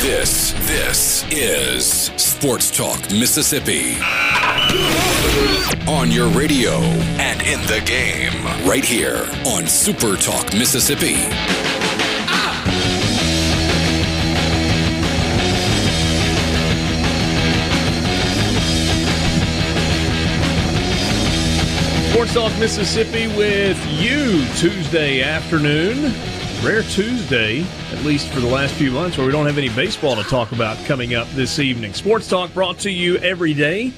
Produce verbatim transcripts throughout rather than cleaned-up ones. This, this is Sports Talk Mississippi. On your radio and in the game, right here on Super Talk Mississippi. Sports Talk Mississippi with you Tuesday afternoon. Rare Tuesday, at least for the last few months, where we don't have any baseball to talk about coming up this evening. Sports Talk brought to you every day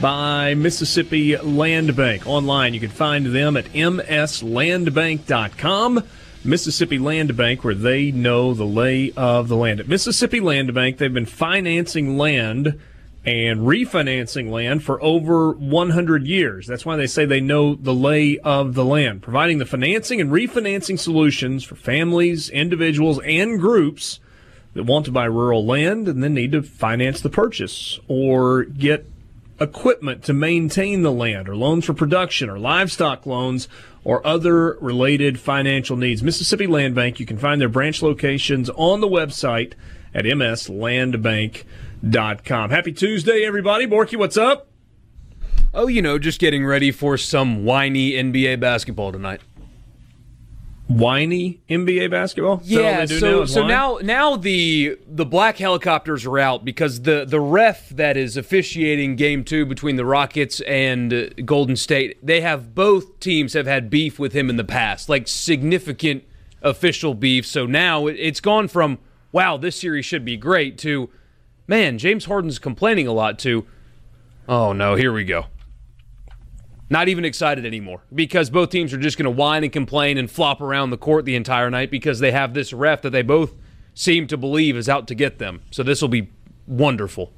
by Mississippi Land Bank. Online, you can find them at m s land bank dot com. Mississippi Land Bank, where they know the lay of the land. At Mississippi Land Bank, they've been financing land and refinancing land for over one hundred years. That's why they say they know the lay of the land, providing the financing and refinancing solutions for families, individuals, and groups that want to buy rural land and then need to finance the purchase or get equipment to maintain the land or loans for production or livestock loans or other related financial needs. Mississippi Land Bank, you can find their branch locations on the website at m s land bank dot com. Happy Tuesday, everybody. Borky, what's up? Oh, you know, just getting ready for some whiny N B A basketball tonight. Whiny N B A basketball? Yeah, so now so now, now the the black helicopters are out because the, the ref that is officiating game two between the Rockets and uh, Golden State, they have both teams have had beef with him in the past, like significant official beef. So now it, it's gone from, wow, this series should be great, to, man, James Harden's complaining a lot, to, oh, no, here we go. Not even excited anymore because both teams are just going to whine and complain and flop around the court the entire night because they have this ref that they both seem to believe is out to get them. So this will be wonderful.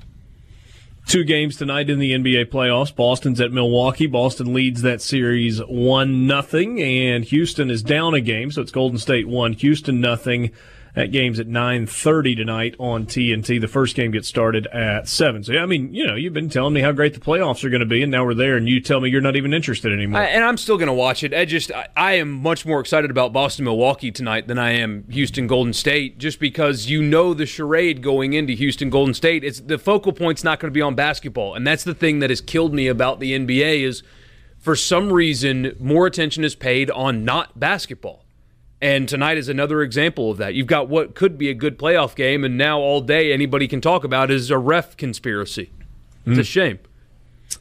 Two games tonight in the N B A playoffs. Boston's at Milwaukee. Boston leads that series one nothing, and Houston is down a game, so it's Golden State one, Houston nothing. That game's at nine thirty tonight on T N T. The first game gets started at seven. So, I mean, you know, you've been telling me how great the playoffs are going to be, and now we're there, and you tell me you're not even interested anymore. I, and I'm still going to watch it. I just, I, I am much more excited about Boston-Milwaukee tonight than I am Houston-Golden State, just because you know the charade going into Houston-Golden State. It's, the focal point's not going to be on basketball, and that's the thing that has killed me about the N B A is, for some reason, more attention is paid on not basketball. And tonight is another example of that. You've got what could be a good playoff game, and now all day anybody can talk about is a ref conspiracy. It's mm. a shame.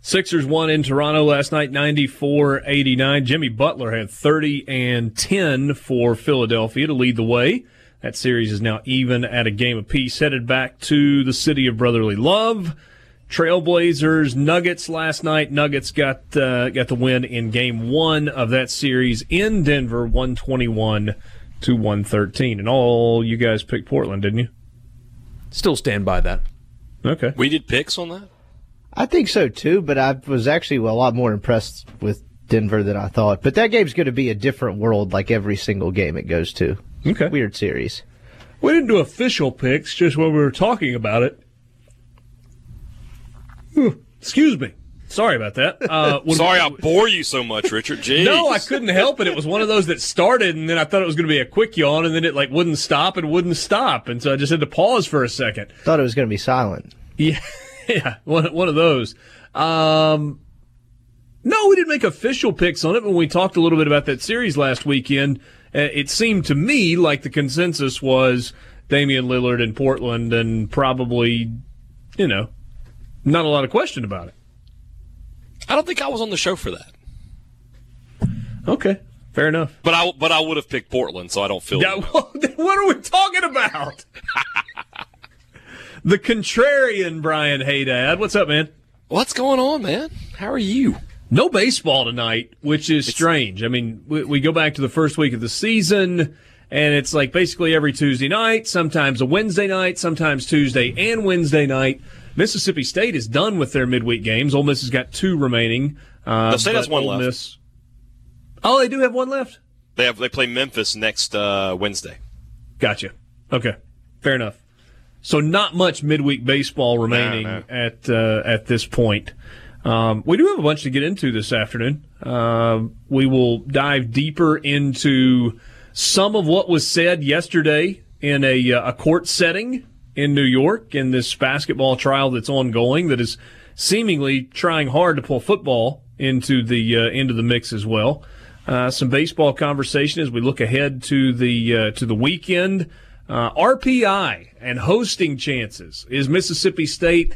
Sixers won in Toronto last night, ninety-four eighty-nine. Jimmy Butler had thirty and ten for Philadelphia to lead the way. That series is now even at a game apiece, headed back to the city of brotherly love. Trailblazers, Nuggets last night. Nuggets got uh, got the win in game one of that series in Denver, one twenty-one to one thirteen. And all you guys picked Portland, didn't you? Still stand by that. Okay. We did picks on that? I think so, too, but I was actually a lot more impressed with Denver than I thought. But that game's going to be a different world like every single game it goes to. Okay. Weird series. We didn't do official picks, just when we were talking about it. Excuse me. Sorry about that. Uh, Sorry I bore you so much, Richard. Jeez. No, I couldn't help it. It was one of those that started, and then I thought it was going to be a quick yawn, and then it like wouldn't stop and wouldn't stop, and so I just had to pause for a second. Thought it was going to be silent. Yeah, yeah, one, one of those. Um, no, we didn't make official picks on it, but when we talked a little bit about that series last weekend, uh, it seemed to me like the consensus was Damian Lillard in Portland and probably, you know, not a lot of question about it. I don't think I was on the show for that. Okay, fair enough. But I but I would have picked Portland, so I don't feel. Yeah, well, what are we talking about? The contrarian Brian Haydad. What's up, man? What's going on, man? How are you? No baseball tonight, which is it's, strange. I mean, we, we go back to the first week of the season. And it's like basically every Tuesday night, sometimes a Wednesday night, sometimes Tuesday and Wednesday night. Mississippi State is done with their midweek games. Ole Miss has got two remaining. Uh, the state has one Ole Miss... left. Oh, they do have one left? They have. They play Memphis next uh, Wednesday. Gotcha. Okay. Fair enough. So not much midweek baseball remaining no, no. at uh, at this point. Um, we do have a bunch to get into this afternoon. Uh, we will dive deeper into some of what was said yesterday in a, uh, a court setting in New York in this basketball trial that's ongoing that is seemingly trying hard to pull football into the uh, into the mix as well. Uh, some baseball conversation as we look ahead to the uh, to the weekend. Uh, R P I and hosting chances. Is Mississippi State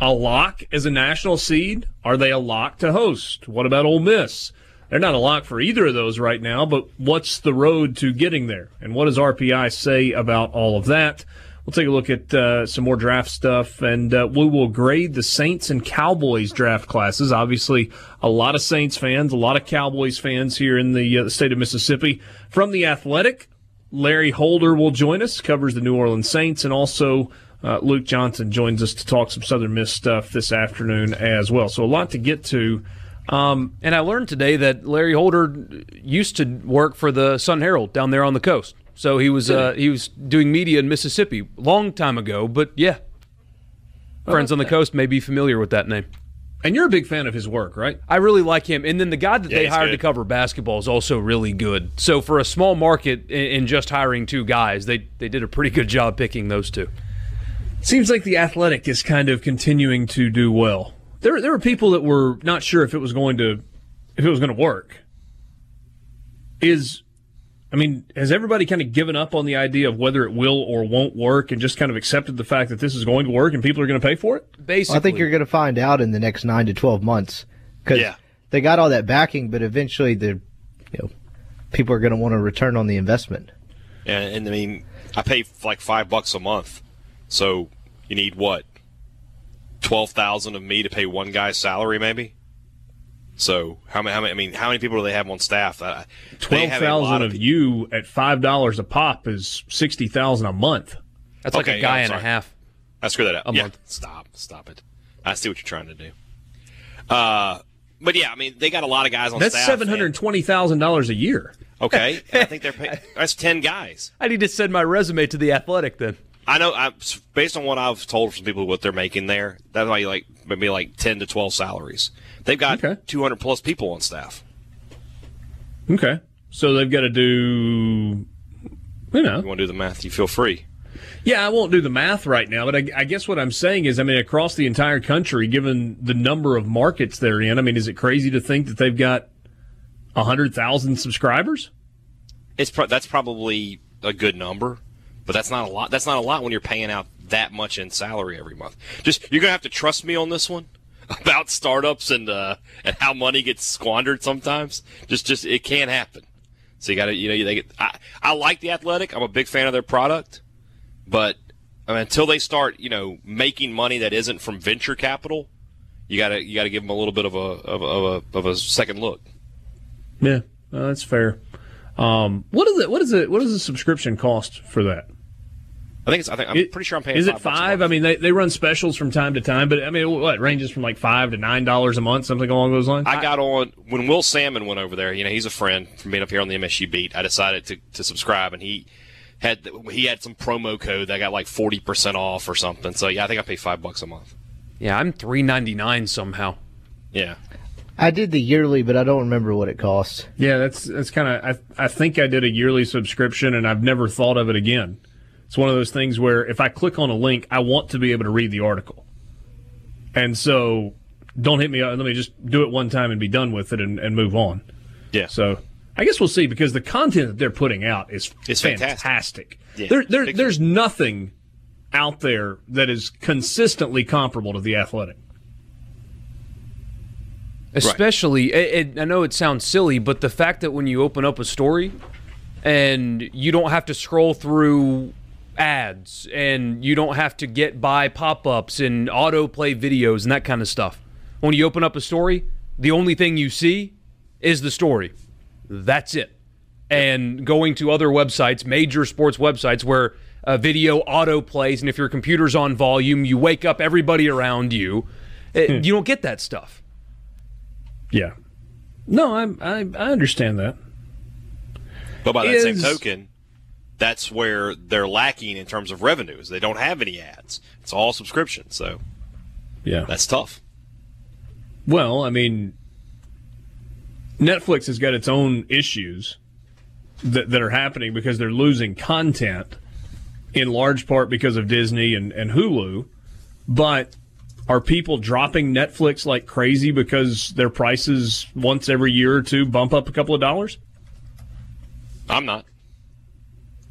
a lock as a national seed? Are they a lock to host? What about Ole Miss? They're not a lock for either of those right now, but what's the road to getting there? And what does R P I say about all of that? We'll take a look at uh, some more draft stuff, and uh, we will grade the Saints and Cowboys draft classes. Obviously, a lot of Saints fans, a lot of Cowboys fans here in the, uh, the state of Mississippi. From The Athletic, Larry Holder will join us, covers the New Orleans Saints, and also uh, Luke Johnson joins us to talk some Southern Miss stuff this afternoon as well. So a lot to get to. Um, and I learned today that Larry Holder used to work for the Sun Herald down there on the coast. So he was uh, he was doing media in Mississippi long time ago, but yeah, friends okay. on the coast may be familiar with that name. And you're a big fan of his work, right? I really like him. And then the guy that yeah, they hired good. to cover basketball is also really good. So for a small market and just hiring two guys, they they did a pretty good job picking those two. Seems like The Athletic is kind of continuing to do well. There there were people that were not sure if it was going to if it was going to work. Is I mean, has everybody kind of given up on the idea of whether it will or won't work and just kind of accepted the fact that this is going to work and people are going to pay for it? Basically. Well, I think you're going to find out in the next nine to twelve months because yeah. they got all that backing, but eventually the you know, people are going to want to return on the investment. Yeah, and I mean, I pay like five bucks a month, so you need what? twelve thousand dollars of me to pay one guy's salary maybe? So how many? How many? I mean, how many people do they have on staff? Uh, Twelve thousand of, of you at five dollars a pop is sixty thousand a month. That's okay, like a guy yeah, and a half. I screwed that up. A yeah. month. Stop. Stop it. I see what you're trying to do. Uh, but yeah, I mean, they got a lot of guys on that's staff. That's seven hundred twenty thousand dollars a year. Okay, I think they're paying. That's ten guys. I need to send my resume to The Athletic then. I know. I based on what I've told from people what they're making there, that's why you like maybe like ten to twelve salaries. They've got okay. two hundred plus people on staff. Okay, so they've got to do, you know, you want to do the math? You feel free. Yeah, I won't do the math right now, but I, I guess what I'm saying is, I mean, across the entire country, given the number of markets they're in, I mean, is it crazy to think that they've got a hundred thousand subscribers? It's pro- that's probably a good number. But that's not a lot. That's not a lot when you're paying out that much in salary every month. Just you're gonna have to trust me on this one about startups and uh, and how money gets squandered sometimes. Just just it can't happen. So you gotta you know they get. I, I like The Athletic. I'm a big fan of their product, but I mean, until they start you know making money that isn't from venture capital, you gotta you gotta give them a little bit of a of a of a, of a second look. Yeah, uh, that's fair. Um, what is it? What is it? What is the subscription cost for that? I think it's. I think I'm it, pretty sure I'm paying. Is five it five? I mean, they, they run specials from time to time, but I mean, what ranges from like five to nine dollars a month, something along those lines. I got on when Will Salmon went over there. You know, he's a friend from being up here on the M S U beat. I decided to, to subscribe, and he had he had some promo code that got like forty percent off or something. So yeah, I think I pay five bucks a month. Yeah, I'm three ninety nine somehow. Yeah. I did the yearly, but I don't remember what it cost. Yeah, that's that's kind of. I I think I did a yearly subscription, and I've never thought of it again. It's one of those things where if I click on a link, I want to be able to read the article, and so don't hit me up. Let me just do it one time and be done with it, and, and move on. Yeah. So I guess we'll see because the content that they're putting out is it's fantastic. fantastic. Yeah, there, there there's nothing out there that is consistently comparable to The Athletic. Especially, right. it, it, I know it sounds silly, but the fact that when you open up a story and you don't have to scroll through ads and you don't have to get by pop-ups and autoplay videos and that kind of stuff. When you open up a story, the only thing you see is the story. That's it. And going to other websites, major sports websites, where uh, video auto plays, and if your computer's on volume, you wake up everybody around you. It, you don't get that stuff. Yeah. No, I I, I understand that. But by that is, same token, that's where they're lacking in terms of revenues. They don't have any ads. It's all subscription. So, yeah, that's tough. Well, I mean, Netflix has got its own issues that, that are happening because they're losing content in large part because of Disney and, and Hulu. But are people dropping Netflix like crazy because their prices once every year or two bump up a couple of dollars? I'm not.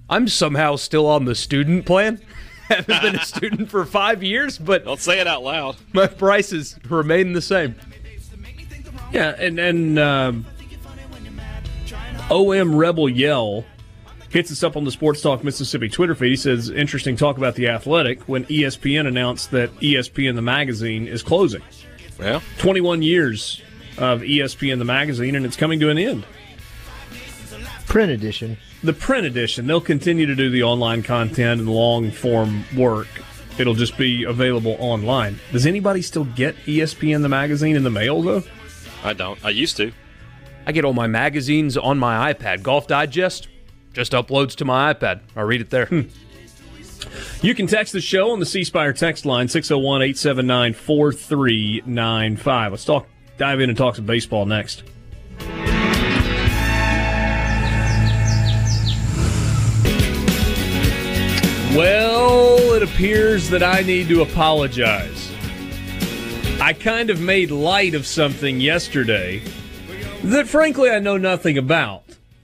I'm somehow still on the student plan. I haven't been a student for five years, but... Don't say it out loud. My prices remain the same. Yeah, and, and um, O M Rebel Yell hits us up on the Sports Talk Mississippi Twitter feed. He says, interesting talk about The Athletic when E S P N announced that E S P N the magazine is closing. Well, twenty-one years of E S P N the magazine, and it's coming to an end. Print edition. The print edition. They'll continue to do the online content and long-form work. It'll just be available online. Does anybody still get E S P N the magazine in the mail, though? I don't. I used to. I get all my magazines on my iPad. Golf Digest just uploads to my iPad. I read it there. Hmm. You can text the show on the C Spire text line, six oh one, eight seven nine, four three nine five. Let's talk. dive in and talk some baseball next. Well, it appears that I need to apologize. I kind of made light of something yesterday that, frankly, I know nothing about,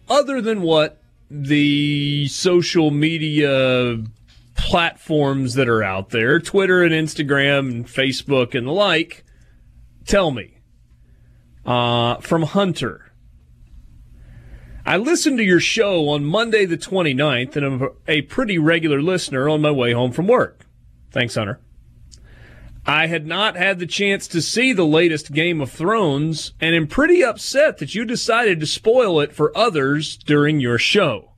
other than what the social media platforms that are out there, Twitter and Instagram and Facebook and the like, tell me. Uh, from Hunter. I listened to your show on Monday the twenty-ninth, and I'm a pretty regular listener on my way home from work. Thanks, Hunter. I had not had the chance to see the latest Game of Thrones, and am pretty upset that you decided to spoil it for others during your show.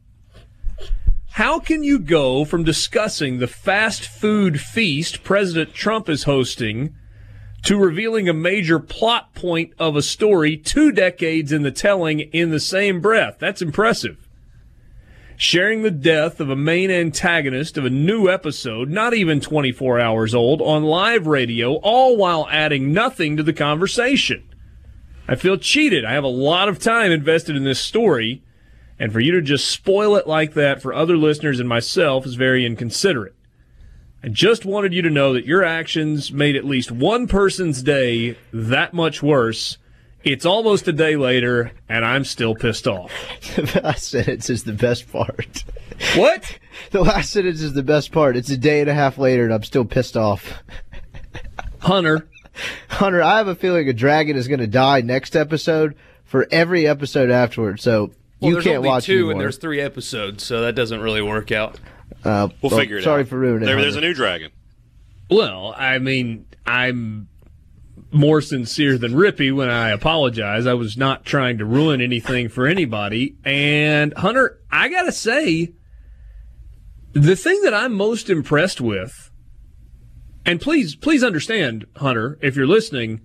How can you go from discussing the fast food feast President Trump is hosting to revealing a major plot point of a story two decades in the telling in the same breath? That's impressive. Sharing the death of a main antagonist of a new episode, not even twenty-four hours old, on live radio, all while adding nothing to the conversation. I feel cheated. I have a lot of time invested in this story, and for you to just spoil it like that for other listeners and myself is very inconsiderate. I just wanted you to know that your actions made at least one person's day that much worse. It's almost a day later, and I'm still pissed off. The last sentence is the best part. What? The last sentence is the best part. It's a day and a half later, and I'm still pissed off. Hunter. Hunter, I have a feeling a dragon is going to die next episode for every episode afterwards, so well, you can't only watch two anymore. And there's three episodes, so that doesn't really work out. Uh, we'll, well figure it sorry out. Sorry for ruining it. There, there's a new dragon. Well, I mean, I'm more sincere than Rippy when I apologize. I was not trying to ruin anything for anybody. And, Hunter, I got to say, the thing that I'm most impressed with, and please, please understand, Hunter, if you're listening,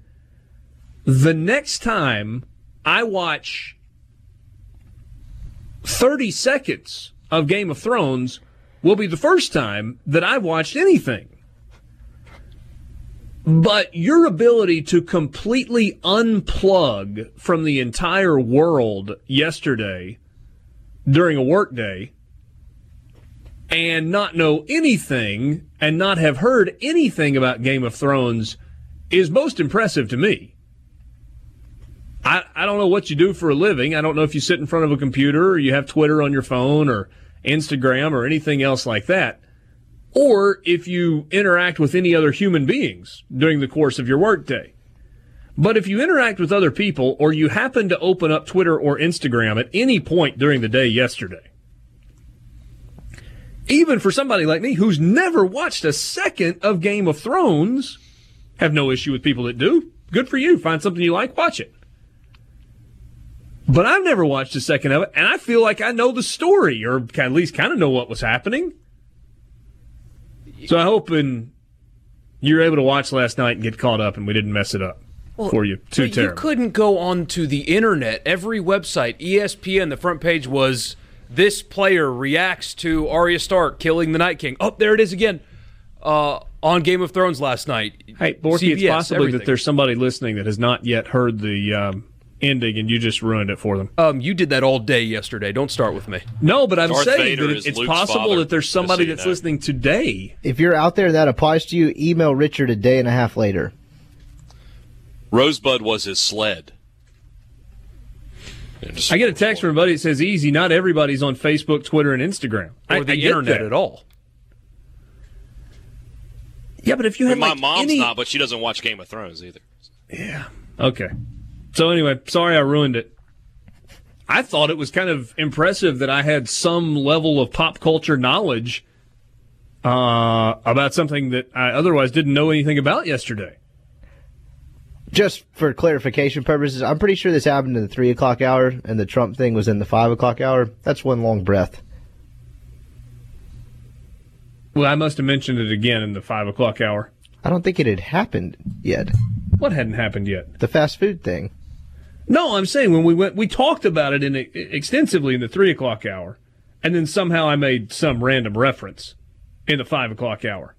the next time I watch thirty seconds of Game of Thrones will be the first time that I've watched anything. But your ability to completely unplug from the entire world yesterday during a workday and not know anything and not have heard anything about Game of Thrones is most impressive to me. I, I don't know what you do for a living. I don't know if you sit in front of a computer or you have Twitter on your phone or Instagram or anything else like that, or if you interact with any other human beings during the course of your workday. But if you interact with other people or you happen to open up Twitter or Instagram at any point during the day yesterday, even for somebody like me who's never watched a second of Game of Thrones, have no issue with people that do. Good for you. Find something you like, watch it. But I've never watched a second of it, and I feel like I know the story, or at least kind of know what was happening. So I'm hoping you were able to watch last night and get caught up and we didn't mess it up. Well, for you. Too terrible. You couldn't go onto the internet. Every website, E S P N, the front page was, this player reacts to Arya Stark killing the Night King. Oh, there it is again uh, on Game of Thrones last night. Hey, Borky, it's possibly everything. That there's somebody listening that has not yet heard the um, ending, and you just ruined it for them. Um, you did that all day yesterday. Don't start with me. No, but I'm Darth saying Vader that it, it's Luke's possible that there's somebody that's that. listening today. If you're out there and that applies to you, email Richard a day and a half later. Rosebud was his sled. I get a text from a buddy that says, easy, not everybody's on Facebook, Twitter, and Instagram. Or the I, I internet at all. Yeah, but if you had, I mean, like, my mom's any... not, but she doesn't watch Game of Thrones either. Yeah. Okay. So anyway, sorry I ruined it. I thought it was kind of impressive that I had some level of pop culture knowledge uh, about something that I otherwise didn't know anything about yesterday. Just for clarification purposes, I'm pretty sure this happened in the three o'clock hour, and the Trump thing was in the five o'clock hour. That's one long breath. Well, I must have mentioned it again in the five o'clock hour. I don't think it had happened yet. What hadn't happened yet? The fast food thing. No, I'm saying when we went, we talked about it in extensively in the three o'clock hour, and then somehow I made some random reference in the five o'clock hour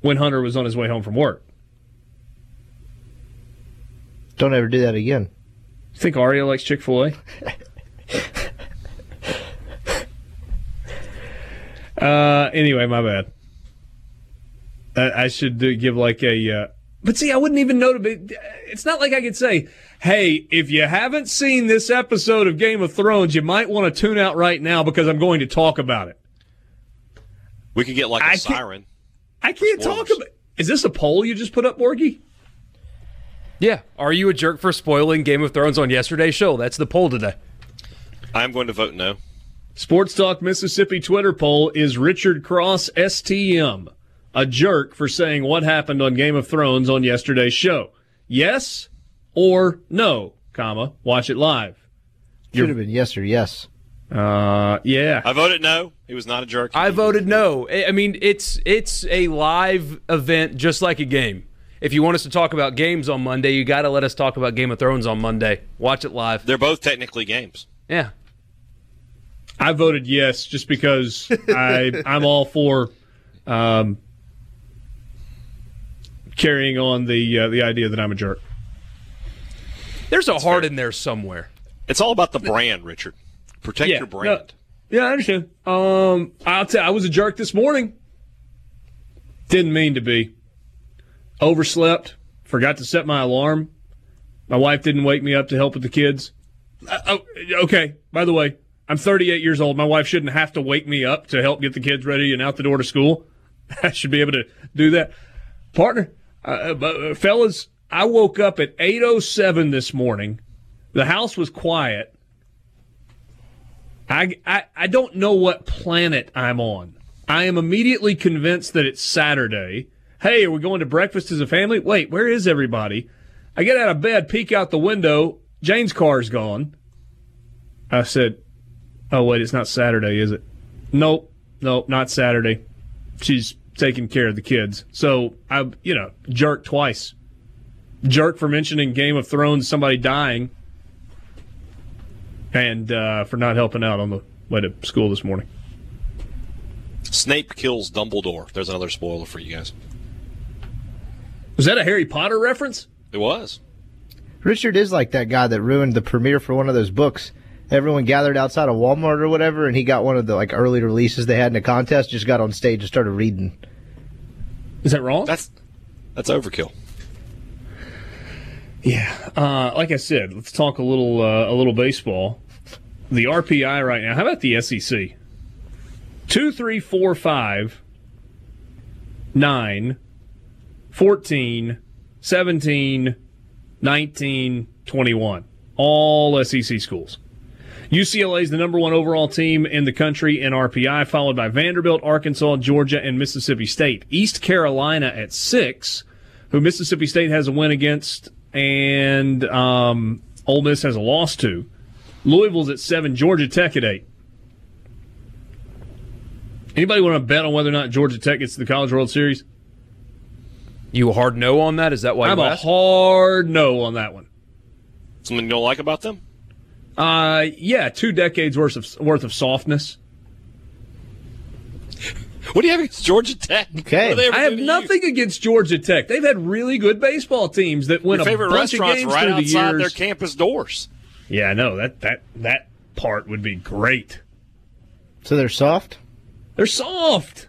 when Hunter was on his way home from work. Don't ever do that again. You think Aria likes Chick-fil-A? uh, anyway, my bad. I, I should do, give like a... Uh, but see, I wouldn't even know to be... It's not like I could say, hey, if you haven't seen this episode of Game of Thrones, you might want to tune out right now because I'm going to talk about it. We could get like a I siren. I can't talk about... Is this a poll you just put up, Borgie? Yeah. Are you a jerk for spoiling Game of Thrones on yesterday's show? That's the poll today. I'm going to vote no. Sports Talk Mississippi Twitter poll is Richard Cross S T M, a jerk for saying what happened on Game of Thrones on yesterday's show. Yes or no, comma, watch it live. Should have been yes or yes. Uh, yeah. I voted no. He was not a jerk. I voted no. I mean, it's it's a live event just like a game. If you want us to talk about games on Monday, you got to let us talk about Game of Thrones on Monday. Watch it live. They're both technically games. Yeah. I voted yes just because I, I'm all for um, carrying on the uh, the idea that I'm a jerk. There's a That's heart fair. in there somewhere. It's all about the brand, Richard. Protect yeah, your brand. No, yeah, I understand. Um, I'll tell you, I was a jerk this morning. Didn't mean to be. Overslept, forgot to set my alarm. My wife didn't wake me up to help with the kids. Uh, oh, okay, by the way, I'm thirty-eight years old. My wife shouldn't have to wake me up to help get the kids ready and out the door to school. I should be able to do that. Partner, uh, uh, fellas, I woke up at eight oh seven this morning. The house was quiet. I, I, I don't know what planet I'm on. I am immediately convinced that it's Saturday. Hey, are we going to breakfast as a family? Wait, where is everybody? I get out of bed, peek out the window. Jane's car's gone. I said, oh, wait, it's not Saturday, is it? Nope, nope, not Saturday. She's taking care of the kids. So I, you know, jerk twice. Jerk for mentioning Game of Thrones, somebody dying, and uh, for not helping out on the way to school this morning. Snape kills Dumbledore. There's another spoiler for you guys. Was that a Harry Potter reference? It was. Richard is like that guy that ruined the premiere for one of those books. Everyone gathered outside of Walmart or whatever, and he got one of the like early releases they had in a contest, just got on stage and started reading. Is that wrong? That's that's overkill. Yeah. Uh, like I said, let's talk a little uh, a little baseball. The R P I right now. How about the S E C? Two, three, four, five, nine. fourteen, seventeen, nineteen, twenty-one. All S E C schools. U C L A is the number one overall team in the country in R P I, followed by Vanderbilt, Arkansas, Georgia, and Mississippi State. East Carolina at six, who Mississippi State has a win against, and um, Ole Miss has a loss to. Louisville's at seven, Georgia Tech at eight. Anybody want to bet on whether or not Georgia Tech gets to the College World Series? You a hard no on that? Is that why I'm you asked? I'm a hard no on that one. Something you don't like about them? Uh, yeah, two decades worth of worth of softness. What do you have against Georgia Tech? Okay, I have nothing you? against Georgia Tech. They've had really good baseball teams that win Your a favorite bunch restaurants of games right through outside the years. Their campus doors. Yeah, I know that that that part would be great. So they're soft? They're soft.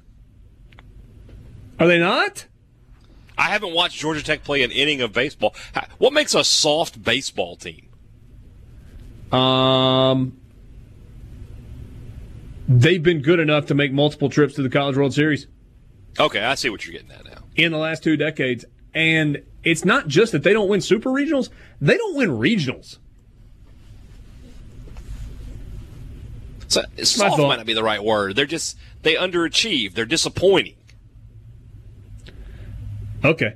Are they not? I haven't watched Georgia Tech play an inning of baseball. What makes a soft baseball team? Um, they've been good enough to make multiple trips to the College World Series. Okay, I see what you're getting at now. In the last two decades. And it's not just that they don't win super regionals. They don't win regionals. So, soft might not be the right word. They're just, they underachieve. They're disappointing. Okay.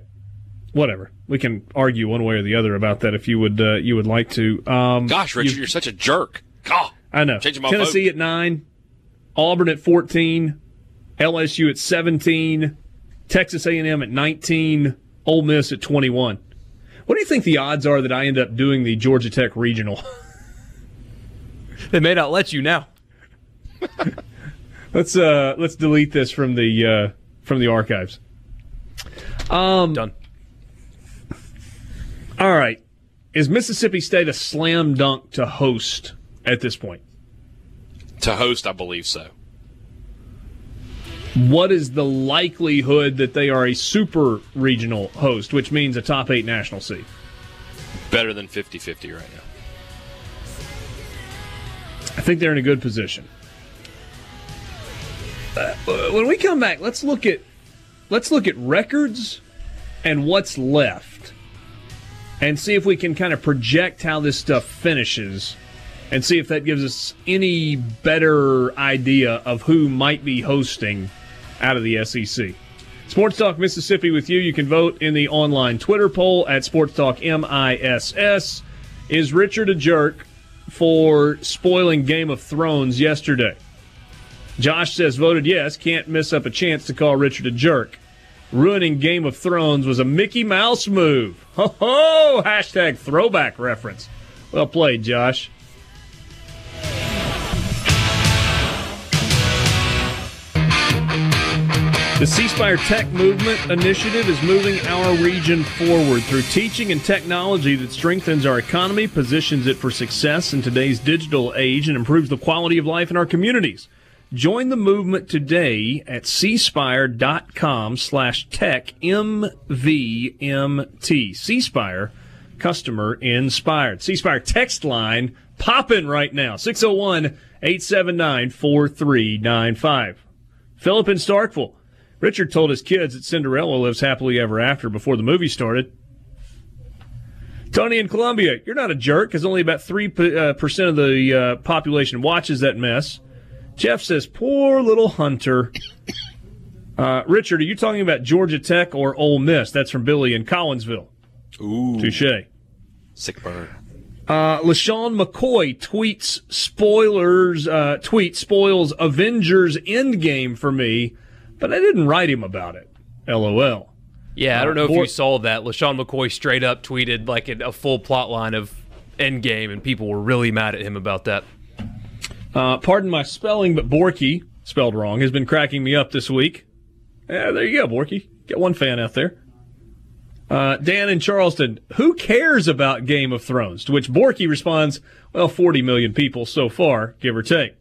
Whatever. We can argue one way or the other about that if you would uh, you would like to. Um, Gosh, Richard, you, you're such a jerk. God, I know. Tennessee vote. At nine, Auburn at fourteen, L S U at seventeen, Texas A and M at nineteen, Ole Miss at twenty-one. What do you think the odds are that I end up doing the Georgia Tech regional? They may not let you now. let's uh, let's delete this from the uh, from the archives. Um, Done. All right. Is Mississippi State a slam dunk to host at this point? To host, I believe so. What is the likelihood that they are a super regional host, which means a top eight national seed? Better than fifty-fifty right now. I think they're in a good position. Uh, when we come back, let's look at let's look at records and what's left, and see if we can kind of project how this stuff finishes, and see if that gives us any better idea of who might be hosting out of the S E C. Sports Talk Mississippi with you. You can vote in the online Twitter poll at Sports Talk M I S S. Is Richard a jerk for spoiling Game of Thrones yesterday? Josh says voted yes, can't miss up a chance to call Richard a jerk. Ruining Game of Thrones was a Mickey Mouse move. Ho ho! Hashtag throwback reference. Well played, Josh. The C Spire Tech Movement Initiative is moving our region forward through teaching and technology that strengthens our economy, positions it for success in today's digital age, and improves the quality of life in our communities. Join the movement today at cspire.com slash tech M V M T. C Spire, customer inspired. C Spire text line popping right now, six oh one, eight seven nine, four three nine five. Philip in Starkville. Richard told his kids that Cinderella lives happily ever after before the movie started. Tony in Columbia, you're not a jerk because only about three percent of the uh, population watches that mess. Jeff says, poor little Hunter. Uh, Richard, are you talking about Georgia Tech or Ole Miss? That's from Billy in Collinsville. Ooh. Touche. Sick burn. Uh, LaShawn McCoy tweets, spoilers, uh, tweet spoils Avengers Endgame for me. But I didn't write him about it. L O L. Yeah, I don't know if you saw that. LaShawn McCoy straight up tweeted like a full plot line of Endgame, and people were really mad at him about that. Uh, pardon my spelling, but Borky, spelled wrong, has been cracking me up this week. Yeah, there you go, Borky. Get one fan out there. Uh, Dan in Charleston, who cares about Game of Thrones? To which Borky responds, well, forty million people so far, give or take.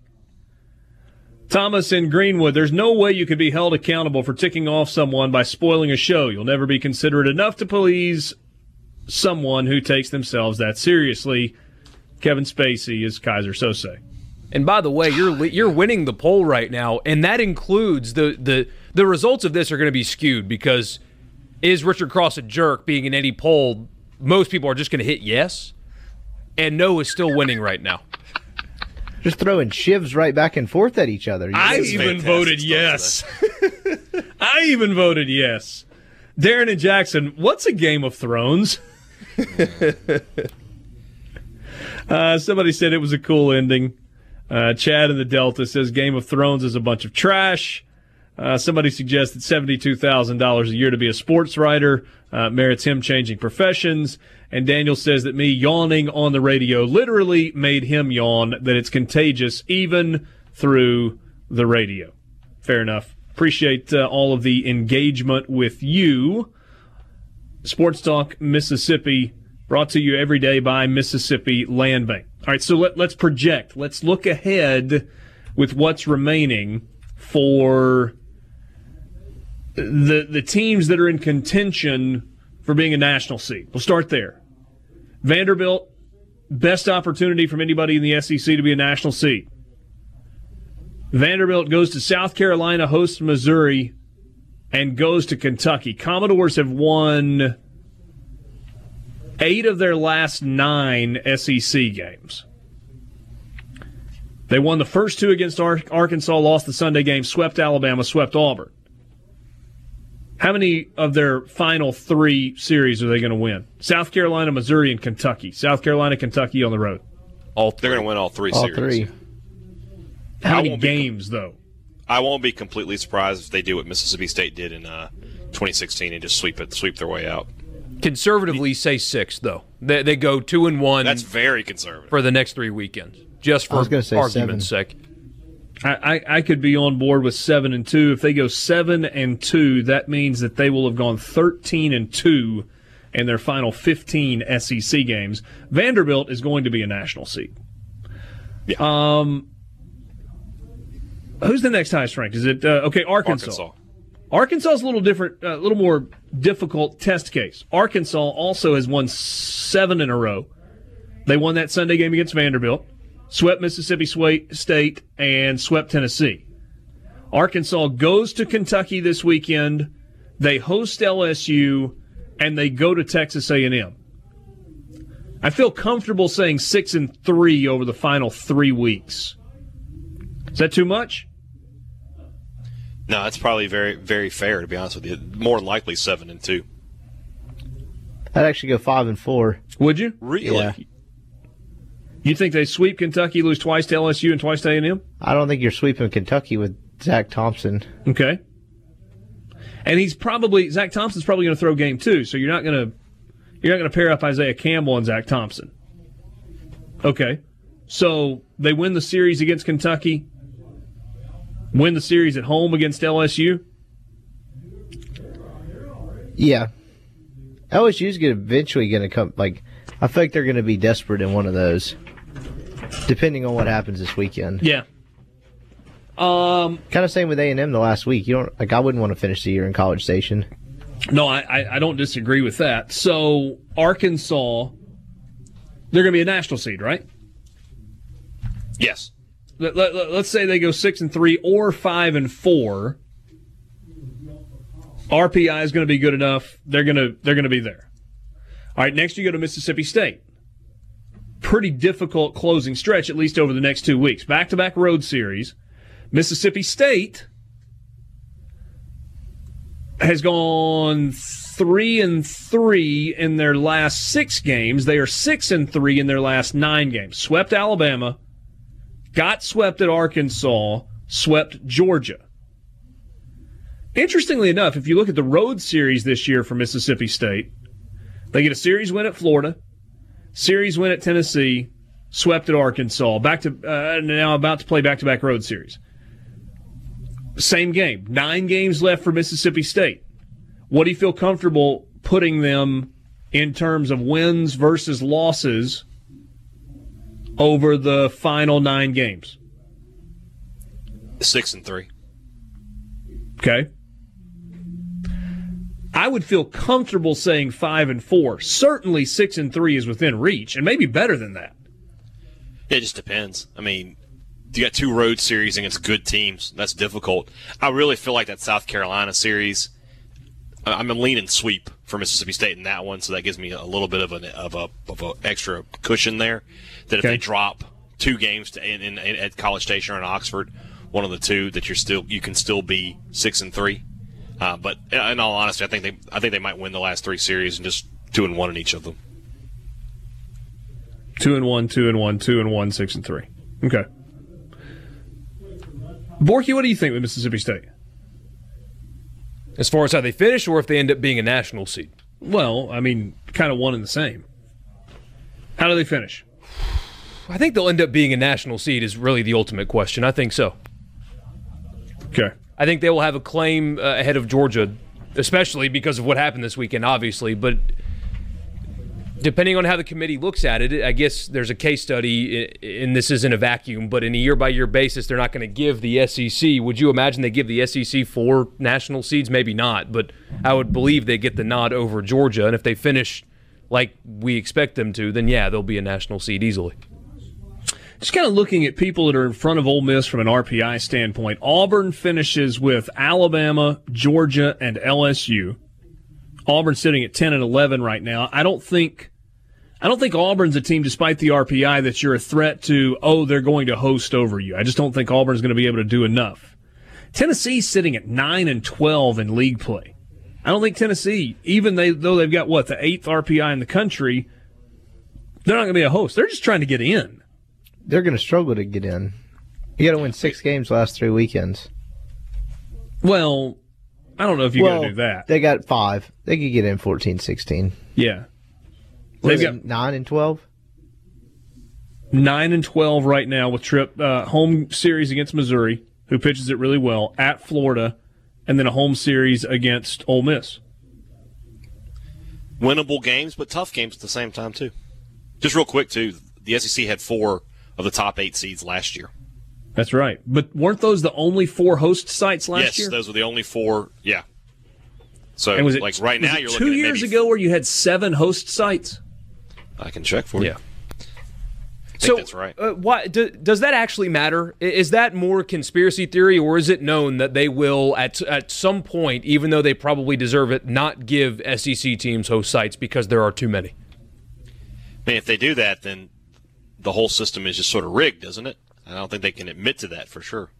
Thomas in Greenwood, there's no way you could be held accountable for ticking off someone by spoiling a show. You'll never be considerate enough to please someone who takes themselves that seriously. Kevin Spacey is Kaiser Sose. And by the way, you're you're winning the poll right now, and that includes the the the results of this are going to be skewed because is Richard Cross a jerk being in any poll? Most people are just going to hit yes, and no is still winning right now. Just throwing shivs right back and forth at each other. You know, I even voted yes. I even voted yes. Darren and Jackson, what's a Game of Thrones? uh, somebody said it was a cool ending. Uh, Chad in the Delta says Game of Thrones is a bunch of trash. Uh, somebody suggested seventy-two thousand dollars a year to be a sports writer. Uh, merits him changing professions. And Daniel says that me yawning on the radio literally made him yawn, that it's contagious even through the radio. Fair enough. Appreciate uh, all of the engagement with you. Sports Talk Mississippi, brought to you every day by Mississippi Land Bank. All right, so let, let's project. Let's look ahead with what's remaining for the the teams that are in contention for being a national seed. We'll start there. Vanderbilt, best opportunity from anybody in the S E C to be a national seed. Vanderbilt goes to South Carolina, hosts Missouri, and goes to Kentucky. Commodores have won eight of their last nine S E C games. They won the first two against Arkansas, lost the Sunday game, swept Alabama, swept Auburn. How many of their final three series are they going to win? South Carolina, Missouri, and Kentucky. South Carolina, Kentucky on the road. All three. They're going to win all three all series. All three. How many games, com- though? I won't be completely surprised if they do what Mississippi State did in uh, twenty sixteen and just sweep it, sweep their way out. Conservatively, say six, though. They, they go two and one. That's very conservative. For the next three weekends. Just for argument's sake, I, I, I could be on board with seven and two. If they go seven and two, that means that they will have gone thirteen and two in their final fifteen S E C games. Vanderbilt is going to be a national seed. Yeah. Um. Who's the next highest ranked? Is it uh, okay? Arkansas. Arkansas. Arkansas is a little different, a uh, little more difficult test case. Arkansas also has won seven in a row. They won that Sunday game against Vanderbilt. Swept Mississippi State and swept Tennessee. Arkansas goes to Kentucky this weekend. They host L S U, and they go to Texas A and M. I feel comfortable saying six and three over the final three weeks. Is that too much? No, that's probably very, very fair, to be honest with you. More than likely seven and two. I'd actually go five and four. Would you? Really? Yeah. You think they sweep Kentucky, lose twice to L S U and twice to A and M? I don't think you're sweeping Kentucky with Zach Thompson. Okay. And he's probably Zach Thompson's probably going to throw game two, so you're not going to you're not going to pair up Isaiah Campbell and Zach Thompson. Okay. So they win the series against Kentucky, win the series at home against L S U. Yeah. L S U's going to eventually going to come like I think they're going to be desperate in one of those, depending on what happens this weekend. Yeah. Um, kind of same with A and M the last week. You don't like. I wouldn't want to finish the year in College Station. No, I, I don't disagree with that. So Arkansas, they're going to be a national seed, right? Yes. Let, let, let's say they go six and three or five and four. R P I is going to be good enough. They're going to they're going to be there. All right, next you go to Mississippi State. Pretty difficult closing stretch, at least over the next two weeks. Back-to-back road series. Mississippi State has gone three and three in their last six games. They are six and three in their last nine games. Swept Alabama, got swept at Arkansas, swept Georgia. Interestingly enough, if you look at the road series this year for Mississippi State, they get a series win at Florida, series win at Tennessee, swept at Arkansas, back to uh, now about to play back-to-back road series. Same game. Nine games left for Mississippi State. What do you feel comfortable putting them in terms of wins versus losses over the final nine games? Six and three. Okay. I would feel comfortable saying five and four. Certainly six and three is within reach, and maybe better than that. It just depends. I mean, you got two road series against good teams. That's difficult. I really feel like that South Carolina series, I'm leaning sweep for Mississippi State in that one, so that gives me a little bit of an of a, of a extra cushion there. That if okay. they drop two games to in, in, in at College Station or in Oxford, one of the two, that you're still you can still be six and three. Uh, but in all honesty, I think they I think they might win the last three series and just two and one in each of them. Two and one, two and one, two and one, six and three. Okay. Borky, what do you think with Mississippi State? As far as how they finish or if they end up being a national seed? Well, I mean, kind of one and the same. How do they finish? I think they'll end up being a national seed is really the ultimate question. I think so. Okay. I think they will have a claim uh, ahead of Georgia, especially because of what happened this weekend, obviously. But depending on how the committee looks at it, I guess there's a case study, and this isn't a vacuum, but in a year-by-year basis, they're not going to give the S E C. Would you imagine they give the S E C four national seeds? Maybe not, but I would believe they get the nod over Georgia. And if they finish like we expect them to, then, yeah, they'll be a national seed easily. Just kind of looking at people that are in front of Ole Miss from an R P I standpoint, Auburn finishes with Alabama, Georgia, and L S U. Auburn's sitting at ten and eleven right now. I don't think, I don't think Auburn's a team, despite the R P I, that you're a threat to. Oh, they're going to host over you. I just don't think Auburn's going to be able to do enough. Tennessee's sitting at nine and twelve in league play. I don't think Tennessee, even they, though they've got what the eighth R P I in the country, they're not going to be a host. They're just trying to get in. They're going to struggle to get in. You got to win six games last three weekends. Well, I don't know if you're well, going to do that. They got five. They could get in fourteen, sixteen. Yeah. What They've got nine and twelve? nine and twelve right now with trip uh, home series against Missouri, who pitches it really well, at Florida, and then a home series against Ole Miss. Winnable games, but tough games at the same time, too. Just real quick, too, the S E C had four of the top eight seeds last year. That's right. But weren't those the only four host sites last yes, year? Yes, those were the only four. Yeah. So, and was it, like right was now, it you're looking at two years ago where you had seven host sites? I can check for you. Yeah. I think so, that's right. Uh, why, do, does that actually matter? Is that more conspiracy theory, or is it known that they will, at at some point, even though they probably deserve it, not give S E C teams host sites because there are too many? I mean, if they do that, then the whole system is just sort of rigged, isn't it? I don't think they can admit to that for sure.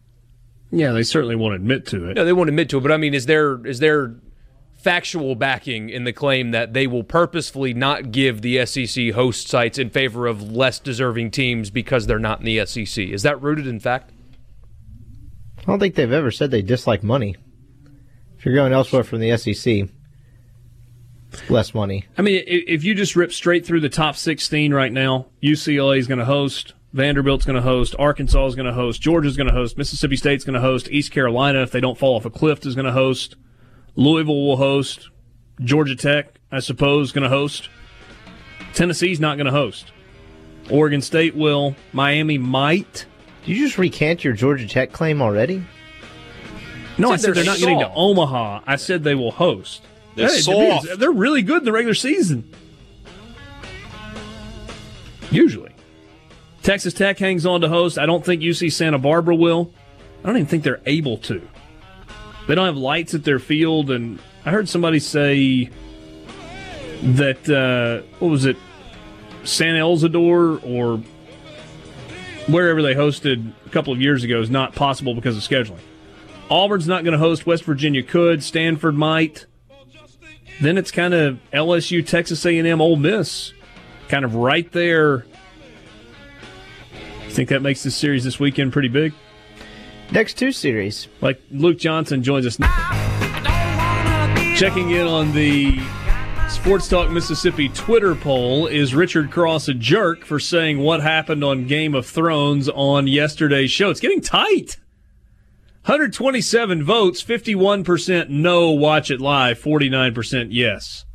Yeah, they certainly won't admit to it. No, they won't admit to it, but I mean, is there is there factual backing in the claim that they will purposefully not give the S E C host sites in favor of less deserving teams because they're not in the S E C? Is that rooted in fact? I don't think they've ever said they dislike money. If you're going elsewhere from the S E C, less money. I mean, if you just rip straight through the top sixteen right now, U C L A is going to host, Vanderbilt's going to host, Arkansas is going to host, Georgia's going to host, Mississippi State's going to host, East Carolina, if they don't fall off a cliff, is going to host, Louisville will host, Georgia Tech, I suppose, is going to host. Tennessee's not going to host. Oregon State will. Miami might. Did you just recant your Georgia Tech claim already? No, I said they're not getting to Omaha. I said they will host. They're soft. They're really good in the regular season. Usually. Texas Tech hangs on to host. I don't think U C Santa Barbara will. I don't even think they're able to. They don't have lights at their field. And I heard somebody say that, uh, what was it, San Elzador or wherever they hosted a couple of years ago is not possible because of scheduling. Auburn's not going to host. West Virginia could. Stanford might. Then it's kind of L S U, Texas A and M, Ole Miss, kind of right there. I think that makes this series this weekend pretty big. Next two series. Like Luke Johnson joins us now. Checking in on the Sports Talk Mississippi Twitter poll, is Richard Cross a jerk for saying what happened on Game of Thrones on yesterday's show? It's getting tight. one hundred twenty-seven votes, fifty-one percent no, watch it live, forty-nine percent yes.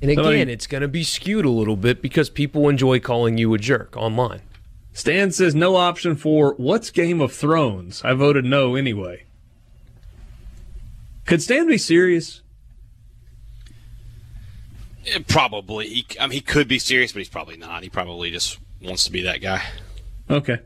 And again, Somebody, it's going to be skewed a little bit because people enjoy calling you a jerk online. Stan says no option for what's Game of Thrones? I voted no anyway. Could Stan be serious? It probably. He, I mean, he could be serious, but he's probably not. He probably just wants to be that guy. Okay.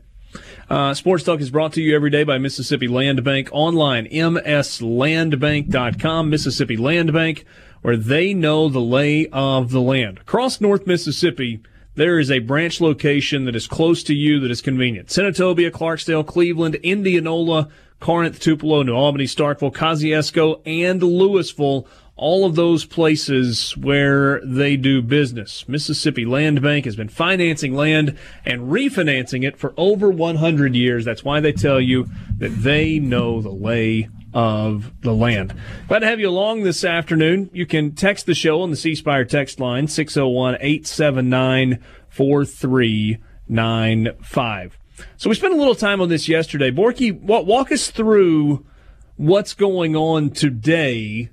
Uh, Sports Talk is brought to you every day by Mississippi Land Bank. Online, m s land bank dot com, Mississippi Land Bank, where they know the lay of the land. Across North Mississippi, there is a branch location that is close to you that is convenient. Senatobia, Clarksdale, Cleveland, Indianola, Corinth, Tupelo, New Albany, Starkville, Kosciuszko, and Louisville all of those places where they do business. Mississippi Land Bank has been financing land and refinancing it for over one hundred years. That's why they tell you that they know the lay of the land. Glad to have you along this afternoon. You can text the show on the C Spire text line, six oh one, eight seven nine, four three nine five. So we spent a little time on this yesterday. Borky, walk us through what's going on today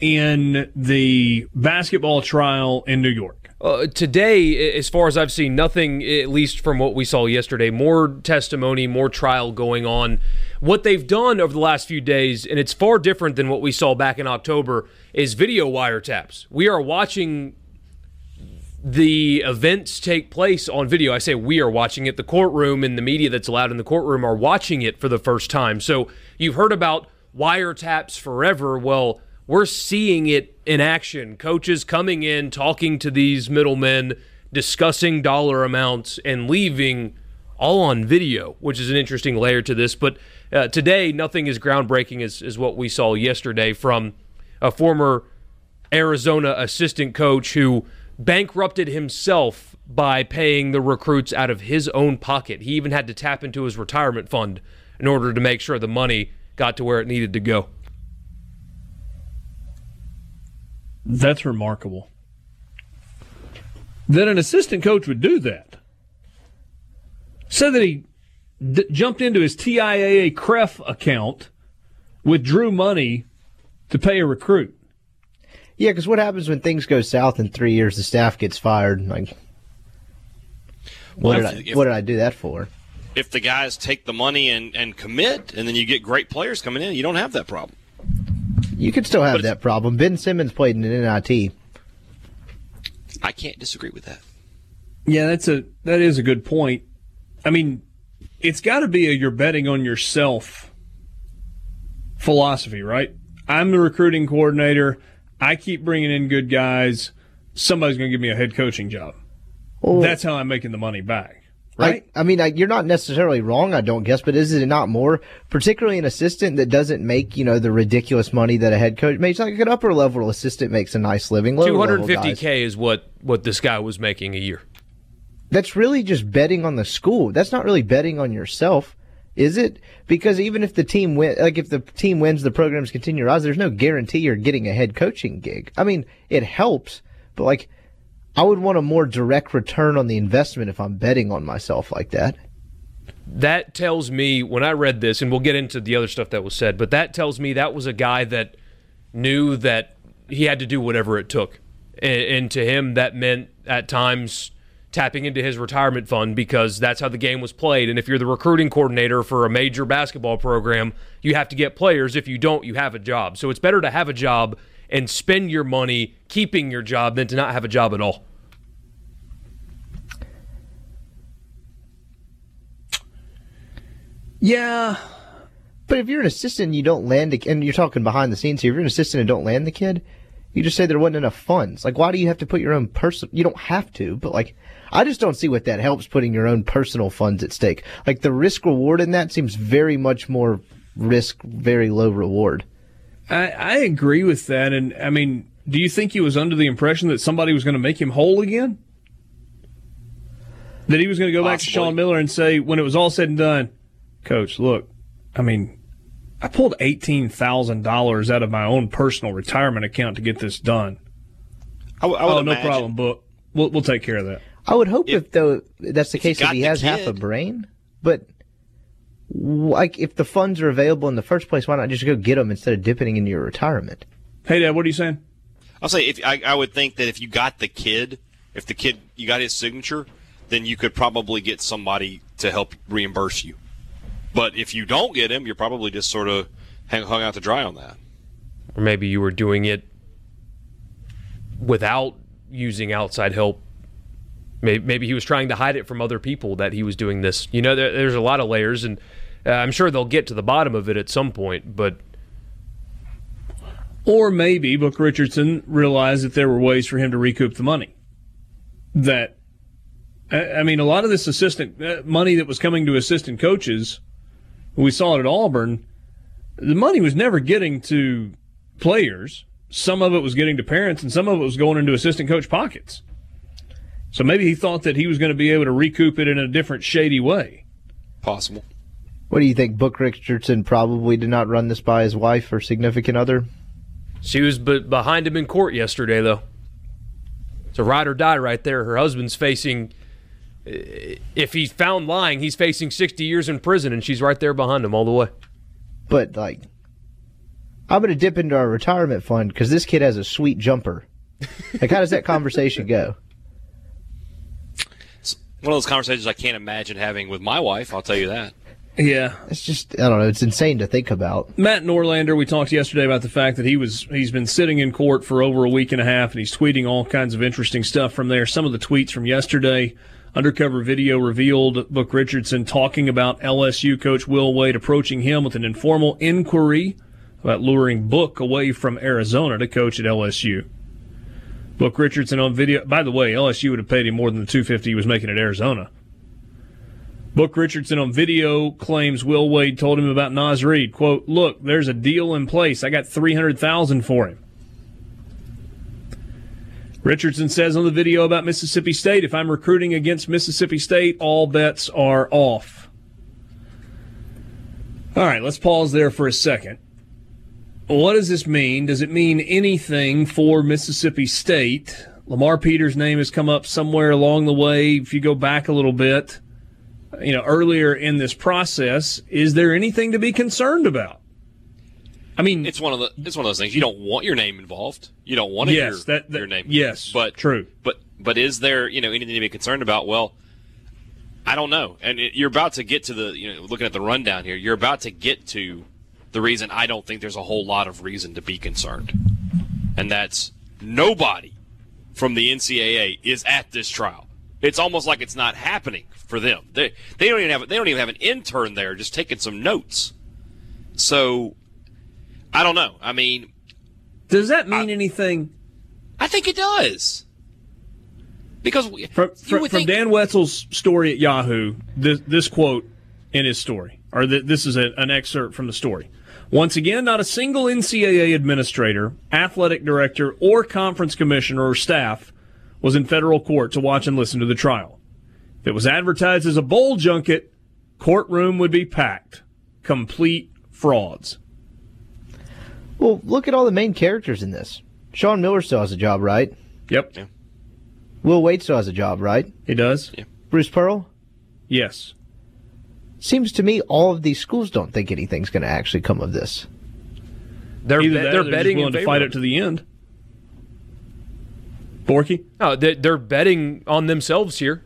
in the basketball trial in New York. Uh, today, as far as I've seen, nothing, at least from what we saw yesterday, more testimony, more trial going on. What they've done over the last few days, and it's far different than what we saw back in October, is video wiretaps. We are watching the events take place on video. I say we are watching it. The courtroom and the media that's allowed in the courtroom are watching it for the first time. So you've heard about wiretaps forever. Well, we're seeing it in action. Coaches coming in, talking to these middlemen, discussing dollar amounts, and leaving all on video, which is an interesting layer to this. But uh, today, nothing as groundbreaking as, as what we saw yesterday from a former Arizona assistant coach who bankrupted himself by paying the recruits out of his own pocket. He even had to tap into his retirement fund in order to make sure the money got to where it needed to go. That's remarkable that an assistant coach would do that. Said that he d- jumped into his T I A A C R E F account, withdrew money to pay a recruit. Yeah, because what happens when things go south in three years? The staff gets fired. Like, what, well, did, if, I, what did I do that for? If the guys take the money and, and commit, and then you get great players coming in, you don't have that problem. You could still have that problem. Ben Simmons played in an N I T. I can't disagree with that. Yeah, that's a that is a good point. I mean, it's got to be a you're betting on yourself philosophy, right? I'm the recruiting coordinator. I keep bringing in good guys. Somebody's going to give me a head coaching job. Oh. That's how I'm making the money back. Right. I, I mean, I, you're not necessarily wrong, I don't guess, but is it not more, particularly an assistant that doesn't make, you know, the ridiculous money that a head coach makes? Like an upper level assistant makes a nice living. two hundred fifty K is what, what this guy was making a year. That's really just betting on the school. That's not really betting on yourself, is it? Because even if the team win, like if the team wins, the programs continue to rise. There's no guarantee you're getting a head coaching gig. I mean, it helps, but like. I would want a more direct return on the investment if I'm betting on myself like that. That tells me, when I read this, and we'll get into the other stuff that was said, but that tells me that was a guy that knew that he had to do whatever it took. And, and to him, that meant at times tapping into his retirement fund because that's how the game was played. And if you're the recruiting coordinator for a major basketball program, you have to get players. If you don't, you have a job. So it's better to have a job and spend your money keeping your job than to not have a job at all. Yeah. But if you're an assistant and you don't land the kid, and you're talking behind the scenes here, if you're an assistant and don't land the kid, you just say there wasn't enough funds. Like, why do you have to put your own person? You don't have to, but like, I just don't see what that helps, putting your own personal funds at stake. Like, the risk reward in that seems very much more risk, very low reward. I, I agree with that, and I mean, do you think he was under the impression that somebody was going to make him whole again? That he was going to go Possibly. Back to Sean Miller and say, when it was all said and done, Coach, look, I mean, I pulled eighteen thousand dollars out of my own personal retirement account to get this done. I, I would oh, no imagine. problem, but we'll, we'll take care of that. I would hope if, if though that's the case, if, if he has kid. half a brain, but... Like, if the funds are available in the first place, why not just go get them instead of dipping into your retirement? Hey, Dad, what are you saying? I'll say if I, I would think that if you got the kid, if the kid, you got his signature, then you could probably get somebody to help reimburse you. But if you don't get him, you're probably just sort of hang, hung out to dry on that. Or maybe you were doing it without using outside help. Maybe, maybe he was trying to hide it from other people that he was doing this. You know, there, there's a lot of layers, and uh, I'm sure they'll get to the bottom of it at some point. But Or maybe Book Richardson realized that there were ways for him to recoup the money. That, I, I mean, a lot of this assistant uh, money that was coming to assistant coaches, we saw it at Auburn, the money was never getting to players. some of it was getting to parents, and some of it was going into assistant coach pockets. So maybe he thought that he was going to be able to recoup it in a different shady way. Possible. What do you think? Book Richardson probably did not run this by his wife or significant other? She was b- behind him in court yesterday, though. It's a ride or die right there. Her husband's facing, if he's found lying, he's facing sixty years in prison, and she's right there behind him all the way. But, like, I'm going to dip into our retirement fund because this kid has a sweet jumper. Like, how does that conversation go? It's one of those conversations I can't imagine having with my wife, I'll tell you that. Yeah. It's just, I don't know, it's insane to think about. Matt Norlander, we talked yesterday about the fact that he was, he's been sitting in court for over a week and a half, and he's tweeting all kinds of interesting stuff from there. Some of the tweets from yesterday, undercover video revealed Book Richardson talking about L S U coach Will Wade approaching him with an informal inquiry about luring Book away from Arizona to coach at L S U. Book Richardson on video. By the way, L S U would have paid him more than the two hundred fifty dollars he was making at Arizona. Book Richardson on video claims Will Wade told him about Naz Reid. Quote, look, there's a deal in place. I got three hundred thousand dollars for him. Richardson says on the video about Mississippi State, if I'm recruiting against Mississippi State, all bets are off. All right, let's pause there for a second. What does this mean? Does it mean anything for Mississippi State? Lamar Peters' name has come up somewhere along the way. If you go back a little bit, you know, earlier in this process, is there anything to be concerned about? I mean, it's one of the it's one of those things. You don't want your name involved. You don't want to yes, hear that, that, your name. Yes, but true. But but is there, you know, anything to be concerned about? Well, I don't know. And it, you're about to get to the, you know, looking at the rundown here, you're about to get to the reason I don't think there's a whole lot of reason to be concerned. And that's nobody from the N C double A is at this trial. It's almost like it's not happening for them. They they don't even have they don't even have an intern there just taking some notes. So I don't know. I mean, does that mean I, anything? I think it does. Because we, from, from, from Dan Wetzel's story at Yahoo, this, this quote in his story, or th- this is a, an excerpt from the story. Once again, not a single N C double A administrator, athletic director, or conference commissioner or staff was in federal court to watch and listen to the trial. If it was advertised as a bowl junket, courtroom would be packed. Complete frauds. Well, look at all the main characters in this. Sean Miller still has a job, right? Yep. Yeah. Will Wade still has a job, right? He does. Yeah. Bruce Pearl? Yes. Seems to me all of these schools don't think anything's going to actually come of this. They're Either that, they're, or they're betting just willing to fight it to the end. Borky? No, they're betting on themselves here.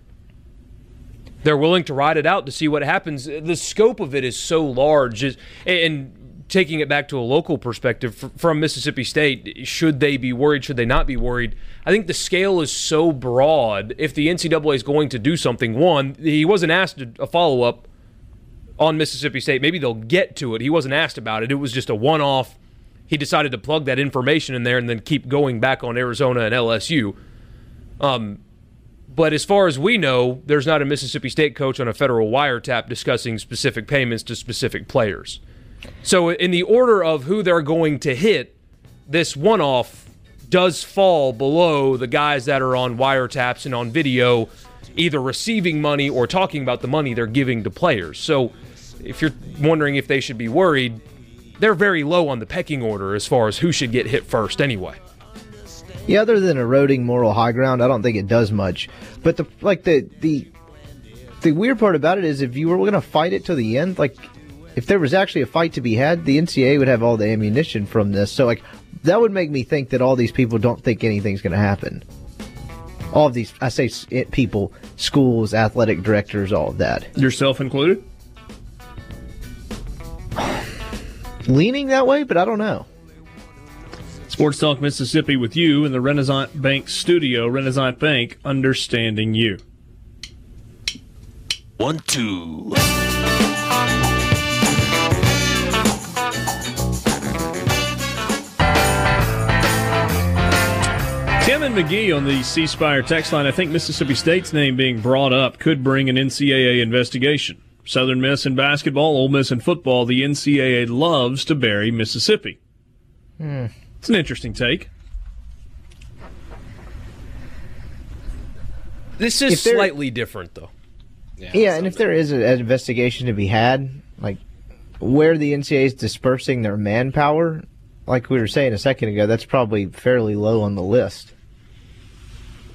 They're willing to ride it out to see what happens. The scope of it is so large, and taking it back to a local perspective from Mississippi State, should they be worried, should they not be worried? I think the scale is so broad. If the N C double A is going to do something, one, he wasn't asked a follow-up on Mississippi State. Maybe they'll get to it. He wasn't asked about it. It was just a one-off. He decided to plug that information in there and then keep going back on Arizona and L S U. Um, but as far as we know, there's not a Mississippi State coach on a federal wiretap discussing specific payments to specific players. So in the order of who they're going to hit, this one-off does fall below the guys that are on wiretaps and on video, either receiving money or talking about the money they're giving to players. So if you're wondering if they should be worried, they're very low on the pecking order as far as who should get hit first anyway. Yeah, other than eroding moral high ground, I don't think it does much. But the like the the, the weird part about it is if you were going to fight it to the end, like, if there was actually a fight to be had, the N C double A would have all the ammunition from this. So, like, that would make me think that all these people don't think anything's going to happen. All of these, I say people, schools, athletic directors, all of that. Yourself included? Leaning that way, but I don't know. Sports Talk Mississippi with you in the Renaissance Bank studio. Renaissance Bank, understanding you. One, two. Tim and McGee on the C Spire text line. I think Mississippi State's name being brought up could bring an N C double A investigation. Southern Miss in basketball, Ole Miss in football, the N C double A loves to bury Mississippi. Mm. It's an interesting take. This is there, slightly different, though. Yeah, yeah and if there is an investigation to be had, like where the N C A A is dispersing their manpower, like we were saying a second ago, that's probably fairly low on the list.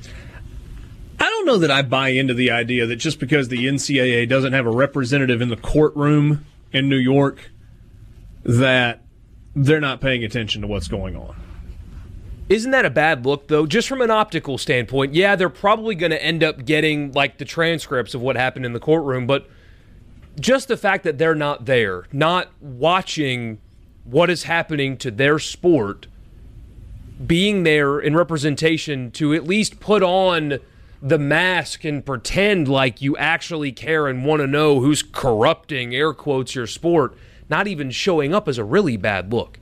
I don't know that I buy into the idea that just because the N C A A doesn't have a representative in the courtroom in New York, that they're not paying attention to what's going on. Isn't that a bad look, though? Just from an optical standpoint, yeah, they're probably going to end up getting, like, the transcripts of what happened in the courtroom, but just the fact that they're not there, not watching what is happening to their sport, being there in representation to at least put on the mask and pretend like you actually care and want to know who's corrupting, air quotes, your sport, not even showing up is a really bad look.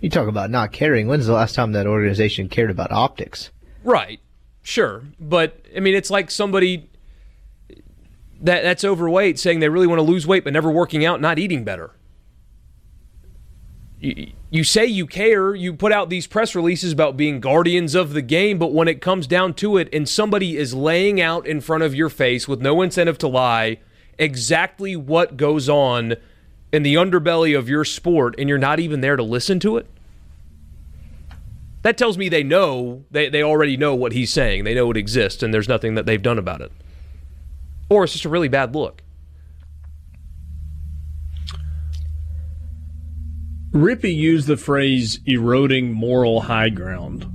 You talk about not caring. When's the last time that organization cared about optics? Right. Sure. But, I mean, it's like somebody that that's overweight saying they really want to lose weight but never working out, not eating better. You, you say you care. You put out these press releases about being guardians of the game, but when it comes down to it and somebody is laying out in front of your face with no incentive to lie exactly what goes on in the underbelly of your sport, and you're not even there to listen to it? That tells me they know, they, they already know what he's saying. They know it exists, and there's nothing that they've done about it. Or it's just a really bad look. Rippey used the phrase, eroding moral high ground.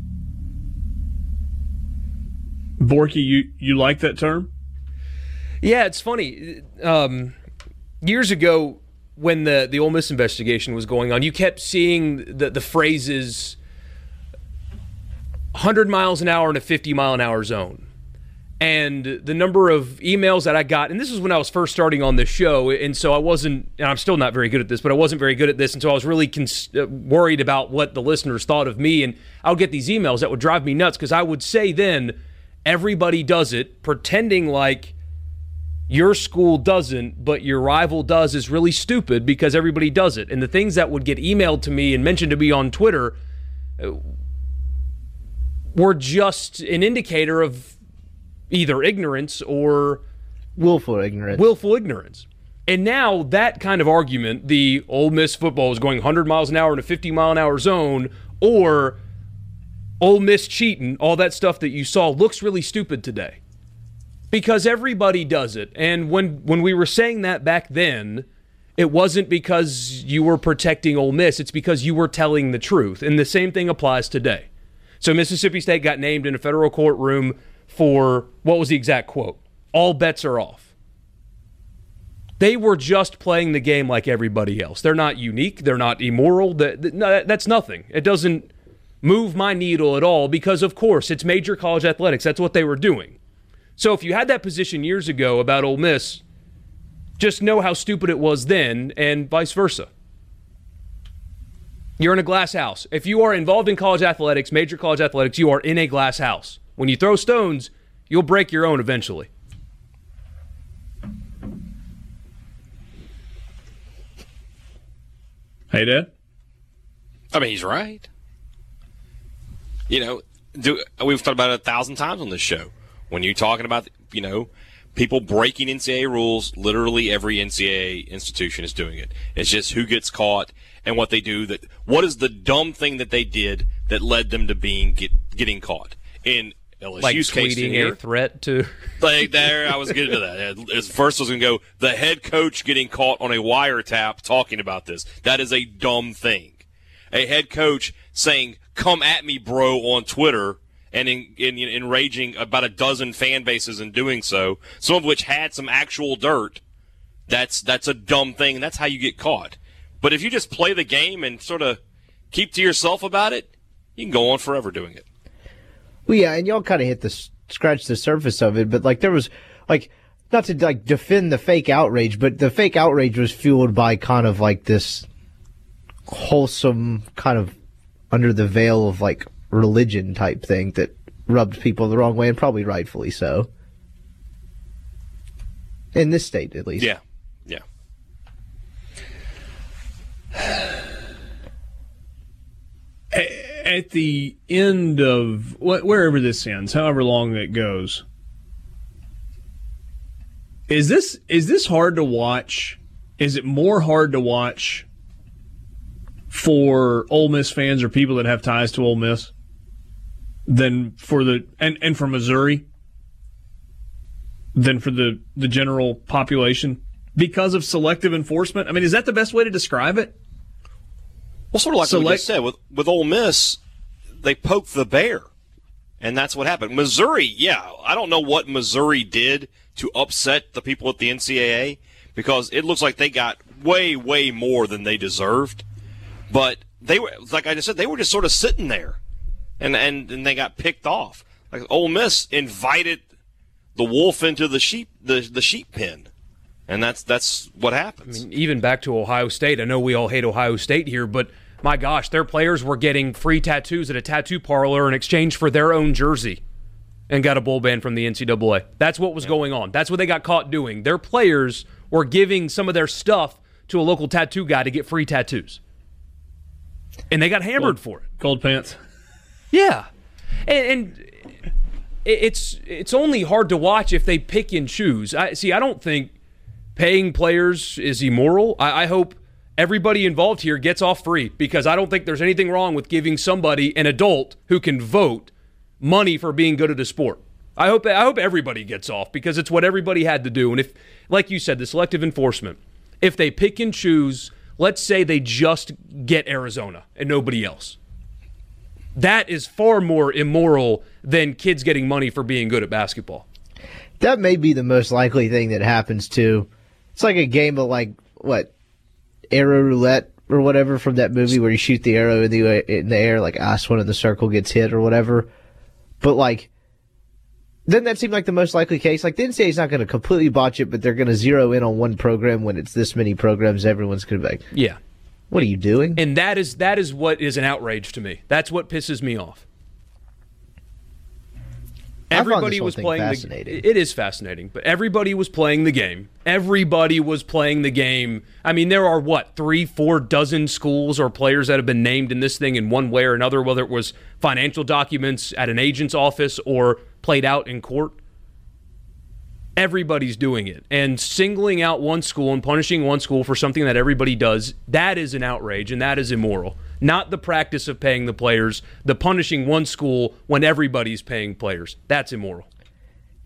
Borky, you, you like that term? Yeah, it's funny. Um, years ago, when the, the Ole Miss investigation was going on, you kept seeing the, the phrases one hundred miles an hour in a fifty mile an hour zone. And the number of emails that I got, and this is when I was first starting on this show, and so I wasn't, and I'm still not very good at this, but I wasn't very good at this, and so I was really cons- worried about what the listeners thought of me, and I would get these emails that would drive me nuts, because I would say then, everybody does it, pretending like your school doesn't, but your rival does is really stupid because everybody does it. And the things that would get emailed to me and mentioned to me on Twitter were just an indicator of either ignorance or... Willful ignorance. Willful ignorance. And now that kind of argument, the Ole Miss football is going one hundred miles an hour in a fifty mile an hour zone, or Ole Miss cheating, all that stuff that you saw looks really stupid today. Because everybody does it. And when, when we were saying that back then, it wasn't because you were protecting Ole Miss. It's because you were telling the truth. And the same thing applies today. So Mississippi State got named in a federal courtroom for, what was the exact quote? All bets are off. They were just playing the game like everybody else. They're not unique. They're not immoral. That's nothing. It doesn't move my needle at all because, of course, it's major college athletics. That's what they were doing. So if you had that position years ago about Ole Miss, just know how stupid it was then and vice versa. You're in a glass house. If you are involved in college athletics, major college athletics, you are in a glass house. When you throw stones, you'll break your own eventually. Hey, Dad. I mean, he's right. You know, do, we've talked about it a thousand times on this show. When you're talking about, you know, people breaking N C A A rules, literally every N C A A institution is doing it. It's just who gets caught and what they do. That what is the dumb thing that they did that led them to being get, getting caught? In L S U's like tweeting case here, a threat to. Like there, I was getting to that. First, I was going to go the head coach getting caught on a wiretap talking about this. That is a dumb thing. A head coach saying, "Come at me, bro," on Twitter. And in, in, in enraging about a dozen fan bases in doing so, some of which had some actual dirt. That's that's a dumb thing, and that's how you get caught. But if you just play the game and sort of keep to yourself about it, you can go on forever doing it. Well, yeah, and y'all kind of hit the scratch the surface of it, but like there was like not to like defend the fake outrage, but the fake outrage was fueled by kind of like this wholesome kind of under the veil of like religion type thing that rubbed people the wrong way, and probably rightfully so. In this state, at least. Yeah. Yeah. at the end of wherever this ends, however long that goes, is this is this hard to watch? Is it more hard to watch for Ole Miss fans or people that have ties to Ole Miss than for the and, and for Missouri than for the, the general population because of selective enforcement? I mean, is that the best way to describe it? Well, sort of like Select- what you said, with, with Ole Miss, they poked the bear, and that's what happened. Missouri, yeah, I don't know what Missouri did to upset the people at the N C double A because it looks like they got way, way more than they deserved. But they were, like I just said, they were just sort of sitting there, and and, and they got picked off. Like Ole Miss invited the wolf into the sheep the, the sheep pen. And that's that's what happens. I mean, even back to Ohio State, I know we all hate Ohio State here, but my gosh, their players were getting free tattoos at a tattoo parlor in exchange for their own jersey and got a bowl ban from the N C double A. That's what was yeah. going on. That's what they got caught doing. Their players were giving some of their stuff to a local tattoo guy to get free tattoos. And they got hammered cold, for it. Cold pants. Yeah. And... and It's it's only hard to watch if they pick and choose. I, see, I don't think paying players is immoral. I, I hope everybody involved here gets off free because I don't think there's anything wrong with giving somebody, an adult who can vote, money for being good at a sport. I hope I hope everybody gets off because it's what everybody had to do. And if, like you said, the selective enforcement, if they pick and choose, let's say they just get Arizona and nobody else. That is far more immoral than kids getting money for being good at basketball. That may be the most likely thing that happens, too. It's like a game of, like, what, arrow roulette or whatever from that movie where you shoot the arrow in the, in the air, like, ah, one in the circle gets hit or whatever. But, like, doesn't that seem like the most likely case? Like, the N C double A is not going to completely botch it, but they're going to zero in on one program when it's this many programs. Everyone's going to be like, yeah. What are you doing? And that is that is what is an outrage to me. That's what pisses me off. Everybody was playing fascinating. The, it is fascinating, but everybody was playing the game. Everybody was playing the game. I mean, there are what, three, four dozen schools or players that have been named in this thing in one way or another, whether it was financial documents at an agent's office or played out in court. Everybody's doing it. And singling out one school and punishing one school for something that everybody does, that is an outrage, and that is immoral. Not the practice of paying the players, the punishing one school when everybody's paying players. That's immoral.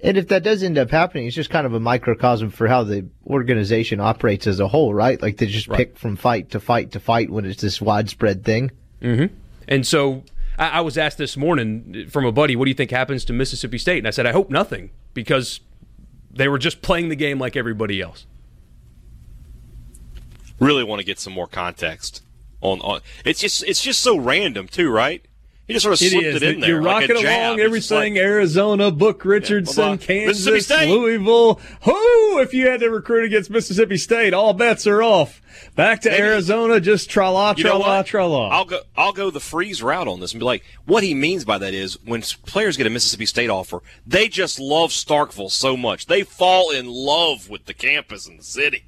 And if that does end up happening, it's just kind of a microcosm for how the organization operates as a whole, right? Like they just right. pick from fight to fight to fight when it's this widespread thing. Mm-hmm. And so I-, I was asked this morning from a buddy, what do you think happens to Mississippi State? And I said, I hope nothing, because they were just playing the game like everybody else. Really want to get some more context on, on it's just it's just so random too, right? He just sort of slipped it, is. it in there. You're like rocking a jab. along everything, like, Arizona, Book Richardson, yeah, Kansas, Louisville. Who, if you had to recruit against Mississippi State, all bets are off. Back to Maybe. Arizona, just tra-la, tra-la, you know tra-la. I'll go, I'll go the freeze route on this and be like, what he means by that is when players get a Mississippi State offer, they just love Starkville so much. They fall in love with the campus and the city.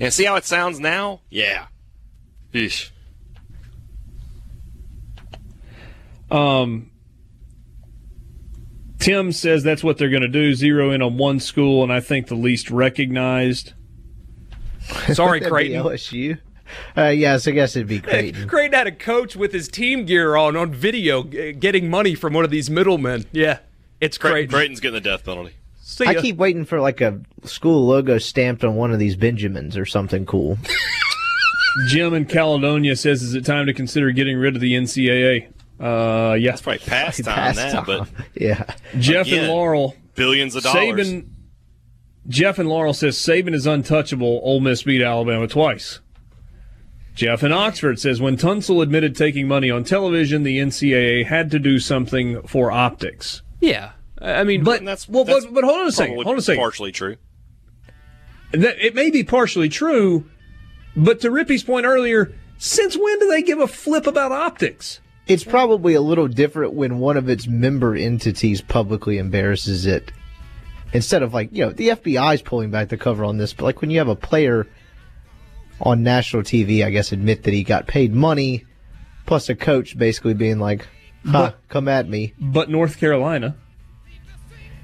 And see how it sounds now? Yeah. Eesh. Um, Tim says that's what they're going to do, zero in on one school, and I think the least recognized. Sorry, Creighton. L S U? Uh, yes, I guess it'd be Creighton. Creighton had a coach with his team gear on on video g- getting money from one of these middlemen. Yeah, it's Creighton. Creighton's getting the death penalty. I keep waiting for like a school logo stamped on one of these Benjamins or something cool. Jim in Caledonia says, is it time to consider getting rid of the N C double A? Uh, yeah. That's probably past time now, but yeah. Jeff Again, and Laurel. Billions of dollars. Saban, Jeff and Laurel says Saban is untouchable. Ole Miss beat Alabama twice. Jeff in Oxford says when Tunsil admitted taking money on television, the N C double A had to do something for optics. Yeah. I mean, but that's, well, that's but, but hold on a second. Hold on a second. Partially true. That, it may be partially true, but to Rippy's point earlier, since when do they give a flip about optics? It's probably a little different when one of its member entities publicly embarrasses it. Instead of like, you know, the F B I's pulling back the cover on this, but like when you have a player on national T V, I guess, admit that he got paid money, plus a coach basically being like, huh, but, come at me. But North Carolina.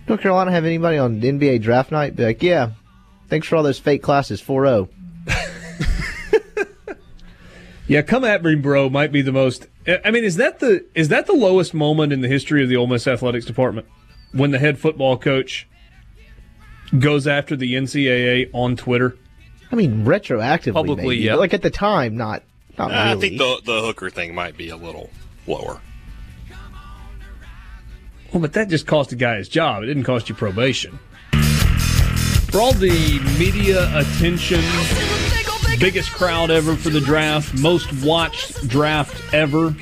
North Carolina have anybody on N B A draft night? Be like, yeah, thanks for all those fake classes, four oh. Yeah, come at me, bro, might be the most... I mean, is that the is that the lowest moment in the history of the Ole Miss athletics department? When the head football coach goes after the N C double A on Twitter? I mean, retroactively, publicly, maybe, yeah. But like at the time, not, not uh, really. I think the, the hooker thing might be a little lower. Well, but that just cost a guy his job. It didn't cost you probation. For all the media attention, biggest crowd ever for the draft, most watched draft ever,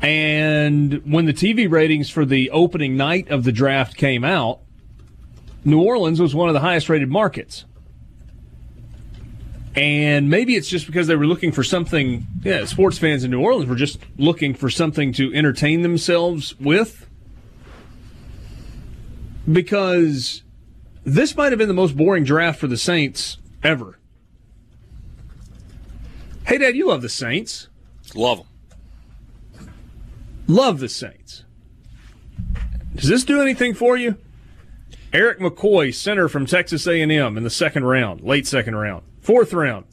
and when the T V ratings for the opening night of the draft came out, New Orleans was one of the highest-rated markets. And maybe it's just because they were looking for something. Yeah, sports fans in New Orleans were just looking for something to entertain themselves with. Because this might have been the most boring draft for the Saints ever. Hey, Dad, you love the Saints. Love them. Love the Saints. Does this do anything for you? Eric McCoy, center from Texas A and M in the second round, late second round. Fourth round,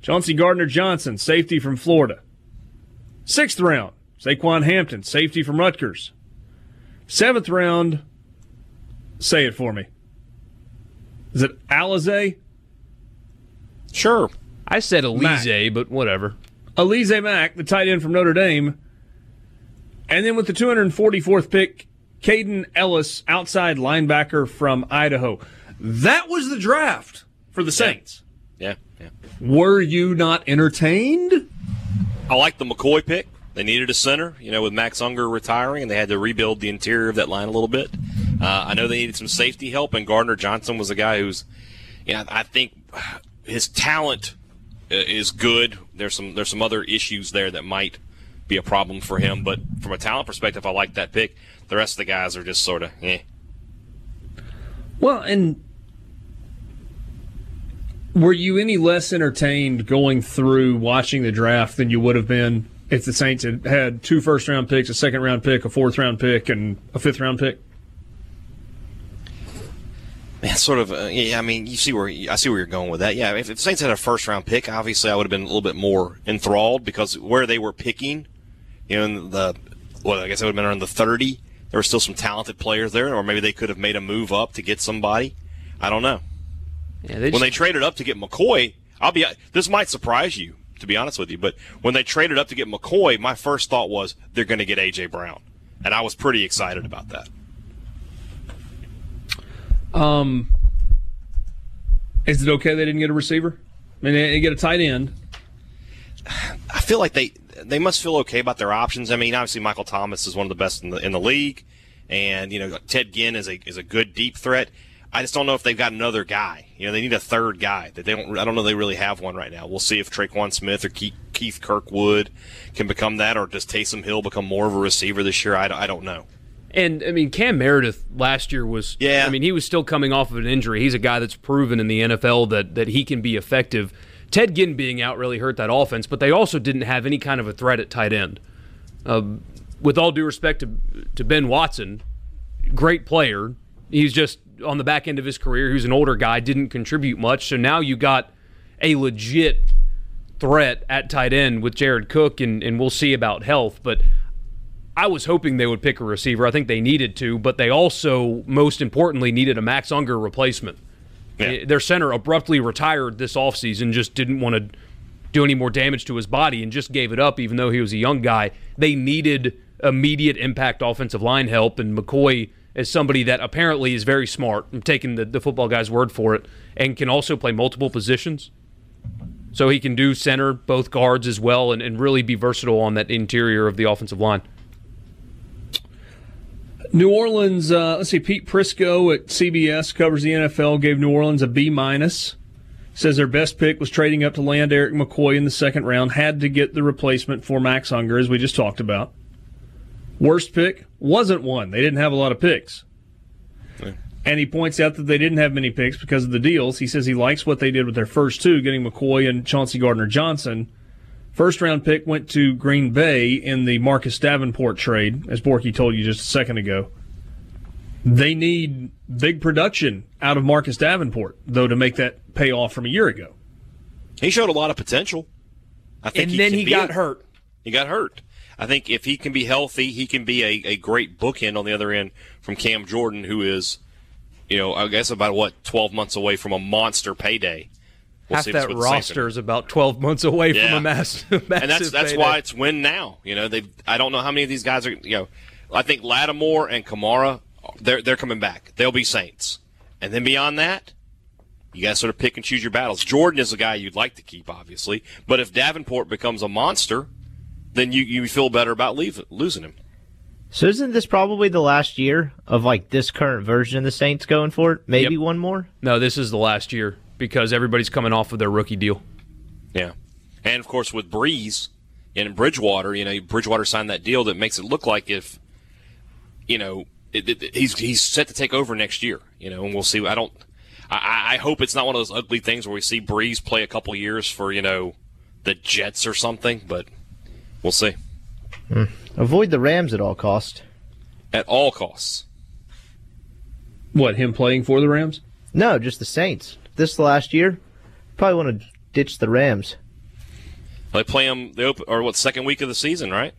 Chauncey Gardner-Johnson, safety from Florida. Sixth round, Saquon Hampton, safety from Rutgers. Seventh round, say it for me. Is it Alize? Sure. I said Alize, Mack. But whatever. Alize Mack, the tight end from Notre Dame. And then with the two hundred forty-fourth pick, Caden Ellis, outside linebacker from Idaho. That was the draft for the Saints. Yeah. Yeah, yeah. Were you not entertained? I like the McCoy pick. They needed a center, you know, with Max Unger retiring, and they had to rebuild the interior of that line a little bit. Uh, I know they needed some safety help, and Gardner-Johnson was a guy who's, you know, I think his talent is good. There's some there's some other issues there that might be a problem for him, but from a talent perspective, I like that pick. The rest of the guys are just sort of, eh. Well, and... Were you any less entertained going through watching the draft than you would have been if the Saints had had two first-round picks, a second-round pick, a fourth-round pick, and a fifth-round pick? Man, sort of. Uh, yeah, I mean, you see where I see where you're going with that. Yeah, if, if the Saints had a first-round pick, obviously I would have been a little bit more enthralled because where they were picking, you know, in the well, I guess it would have been around the thirty. There were still some talented players there, or maybe they could have made a move up to get somebody. I don't know. Yeah, they just, when they traded up to get McCoy, I'll be. This might surprise you, to be honest with you, but when they traded up to get McCoy, my first thought was they're going to get A J Brown, and I was pretty excited about that. Um, is it okay they didn't get a receiver? I mean, they didn't get a tight end. I feel like they they must feel okay about their options. I mean, obviously Michael Thomas is one of the best in the in the league, and you know Ted Ginn is a is a good deep threat. I just don't know if they've got another guy. You know, they need a third guy. That they don't. I don't know they really have one right now. We'll see if Tre'Quan Smith or Keith Kirkwood can become that, or does Taysom Hill become more of a receiver this year? I don't, I don't know. And, I mean, Cam Meredith last year was yeah. – I mean, he was still coming off of an injury. He's a guy that's proven in the N F L that, that he can be effective. Ted Ginn being out really hurt that offense, but they also didn't have any kind of a threat at tight end. Uh, with all due respect to to Ben Watson, great player. He's just – on the back end of his career, who's an older guy, didn't contribute much. So now you got a legit threat at tight end with Jared Cook, and, and we'll see about health. But I was hoping they would pick a receiver. I think they needed to, but they also, most importantly, needed a Max Unger replacement. Yeah. Their center abruptly retired this offseason, just didn't want to do any more damage to his body and just gave it up, even though he was a young guy. They needed immediate impact offensive line help, and McCoy is somebody that apparently is very smart. I'm taking the, the football guy's word for it, and can also play multiple positions. So he can do center, both guards as well, and, and really be versatile on that interior of the offensive line. New Orleans, uh, let's see, Pete Prisco at C B S covers the N F L, gave New Orleans a B minus. Says their best pick was trading up to land Eric McCoy in the second round. Had to get the replacement for Max Unger, as we just talked about. Worst pick wasn't one. They didn't have a lot of picks. Yeah. And he points out that they didn't have many picks because of the deals. He says he likes what they did with their first two, getting McCoy and Chauncey Gardner-Johnson. First round pick went to Green Bay in the Marcus Davenport trade, as Borky told you just a second ago. They need big production out of Marcus Davenport, though, to make that pay off from a year ago. He showed a lot of potential. I think, and he then he got a, hurt. He got hurt. I think if he can be healthy, he can be a, a great bookend on the other end from Cam Jordan, who is, you know, I guess about, what, twelve months away from a monster payday. We'll Half that roster is about twelve months away yeah. from a massive, massive and that's that's payday. Why it's win now. You know, they I don't know how many of these guys are. You know, I think Lattimore and Kamara, they're they're coming back. They'll be Saints, and then beyond that, you guys sort of pick and choose your battles. Jordan is a guy you'd like to keep, obviously, but if Davenport becomes a monster, then you you feel better about leave, losing him. So isn't this probably the last year of like this current version of the Saints going for it? Maybe yep. one more. No, this is the last year. Because everybody's coming off of their rookie deal. Yeah. And, of course, with Breeze and Bridgewater, you know, Bridgewater signed that deal that makes it look like if, you know, it, it, he's he's set to take over next year, you know, and we'll see. I don't I, – I hope it's not one of those ugly things where we see Breeze play a couple years for, you know, the Jets or something, but we'll see. Mm. Avoid the Rams at all costs. At all costs. What, him playing for the Rams? No, just the Saints. This last year, probably want to ditch the Rams. They play them the open, or what, second week of the season, right?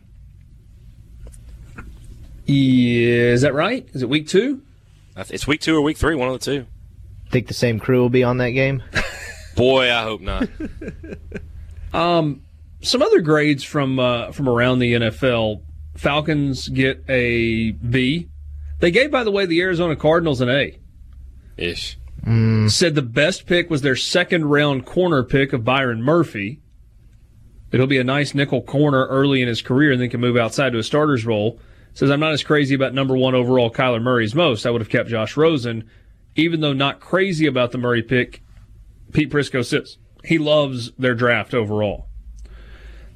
Yeah, is that right? Is it week two? It's week two or week three, one of the two. Think the same crew will be on that game? Boy, I hope not. um, some other grades from uh, from around the N F L. Falcons get a B. They gave, by the way, the Arizona Cardinals an A. Ish. Mm. Said the best pick was their second-round corner pick of Byron Murphy. It'll be a nice nickel corner early in his career and then can move outside to a starter's role. Says, I'm not as crazy about number one overall Kyler Murray as most. I would have kept Josh Rosen. Even though not crazy about the Murray pick, Pete Prisco says he loves their draft overall.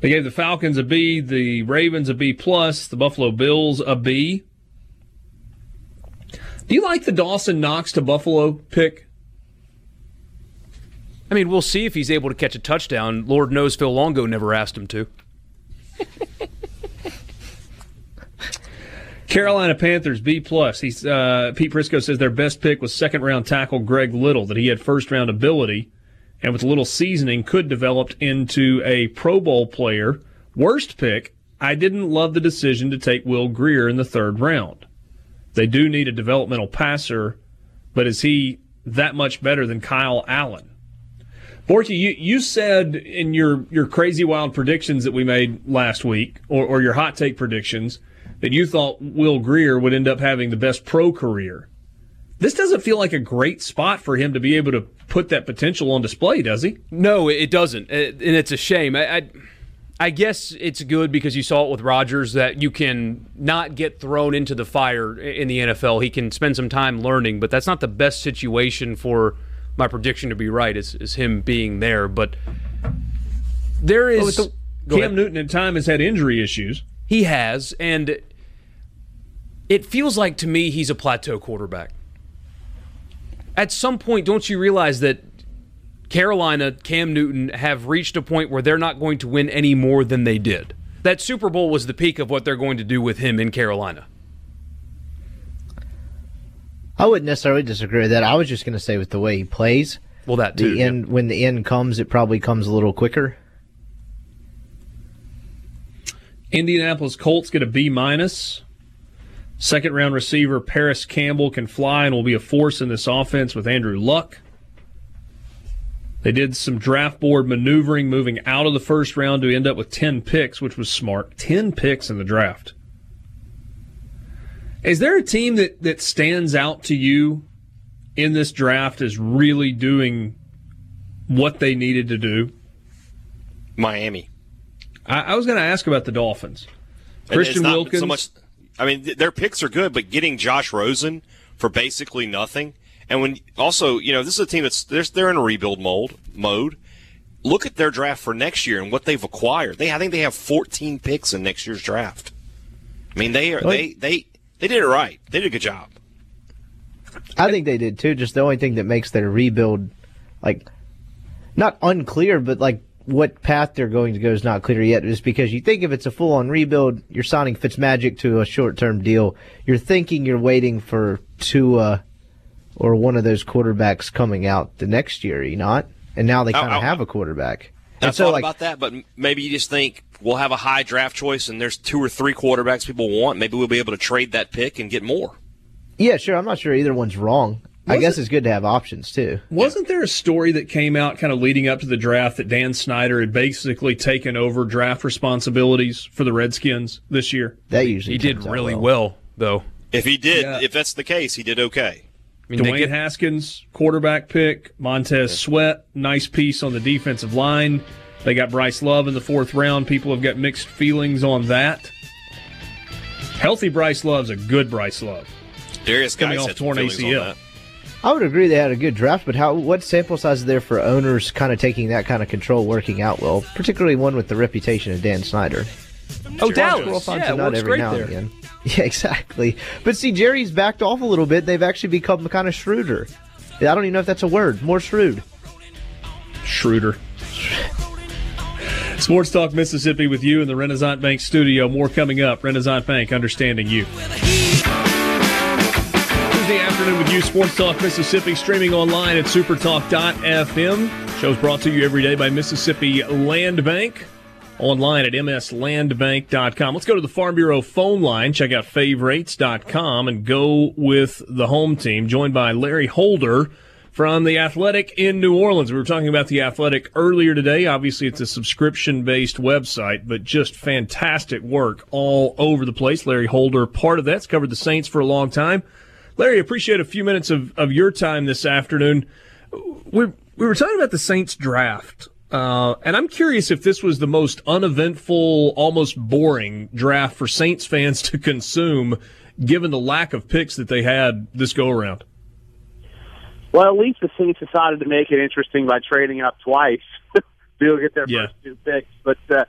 They gave the Falcons a B, the Ravens a B+, the Buffalo Bills a B. Do you like the Dawson Knox to Buffalo pick? I mean, we'll see if he's able to catch a touchdown. Lord knows Phil Longo never asked him to. Carolina Panthers, B+. He's, uh, Pete Prisco says their best pick was second-round tackle Greg Little, that he had first-round ability and with a little seasoning could develop into a Pro Bowl player. Worst pick, I didn't love the decision to take Will Grier in the third round. They do need a developmental passer, but is he that much better than Kyle Allen? Borky, you, you said in your, your crazy wild predictions that we made last week, or, or your hot take predictions, that you thought Will Grier would end up having the best pro career. This doesn't feel like a great spot for him to be able to put that potential on display, does he? No, it doesn't, and it's a shame. I... I... I guess it's good because you saw it with Rodgers that you can not get thrown into the fire in the N F L. He can spend some time learning, but that's not the best situation for my prediction to be right, is, is him being there. But there is... Oh, the, Cam ahead. Newton at time has had injury issues. He has, and it feels like to me he's a plateau quarterback. At some point, don't you realize that Carolina, Cam Newton, have reached a point where they're not going to win any more than they did? That Super Bowl was the peak of what they're going to do with him in Carolina. I wouldn't necessarily disagree with that. I was just going to say with the way he plays. Well, that too. The end, yeah. When the end comes, it probably comes a little quicker. Indianapolis Colts get a B-minus. Second-round receiver Paris Campbell can fly and will be a force in this offense with Andrew Luck. They did some draft board maneuvering, moving out of the first round to end up with ten picks, which was smart. ten picks in the draft. Is there a team that, that stands out to you in this draft as really doing what they needed to do? Miami. I, I was going to ask about the Dolphins. Christian Wilkins. So much, I mean, their picks are good, but getting Josh Rosen for basically nothing. And when also, you know, this is a team that's they're, they're in a rebuild mold mode. Look at their draft for next year and what they've acquired. They I think they have fourteen picks in next year's draft. I mean, they are they they they did it right. They did a good job. I think they did too. Just the only thing that makes their rebuild like not unclear, but like what path they're going to go is not clear yet, is because you think if it's a full-on rebuild, you're signing Fitzmagic to a short-term deal. You're thinking you're waiting for Tua or one of those quarterbacks coming out the next year, are you not? And now they kind of have a quarterback. I so, thought like, about that, but maybe you just think we'll have a high draft choice and there's two or three quarterbacks people want. Maybe we'll be able to trade that pick and get more. Yeah, sure. I'm not sure either one's wrong. Wasn't, I guess it's good to have options, too. Wasn't there a story that came out kind of leading up to the draft that Dan Snyder had basically taken over draft responsibilities for the Redskins this year? That usually He did really well. well, though. If he did, yeah. if that's the case, he did okay. I mean, Dwayne get, Haskins, quarterback pick. Montez yeah. Sweat, nice piece on the defensive line. They got Bryce Love in the fourth round. People have got mixed feelings on that. Healthy Bryce Love's a good Bryce Love. Darius Guys had torn A C L. I would agree they had a good draft, but how? What sample size is there for owners kind of taking that kind of control working out well, particularly one with the reputation of Dan Snyder? Oh, Dallas. Yeah, it works great there. Yeah, exactly. But see, Jerry's backed off a little bit. They've actually become kind of shrewder. I don't even know if that's a word. More shrewd. Shrewder. Sports Talk Mississippi with you in the Renaissance Bank studio. More coming up. Renaissance Bank, understanding you. Tuesday afternoon with you, Sports Talk Mississippi, streaming online at super talk dot f m. Show's brought to you every day by Mississippi Land Bank. Online at m s land bank dot com. Let's go to the Farm Bureau phone line. Check out favorites dot com and go with the home team. Joined by Larry Holder from The Athletic in New Orleans. We were talking about The Athletic earlier today. Obviously, it's a subscription-based website, but just fantastic work all over the place. Larry Holder, part of that's covered the Saints for a long time. Larry, appreciate a few minutes of, of your time this afternoon. We, we were talking about the Saints draft. Uh, and I'm curious if this was the most uneventful, almost boring draft for Saints fans to consume, given the lack of picks that they had this go-around. Well, at least the Saints decided to make it interesting by trading up twice. They'll get their yeah. first two picks. But, uh,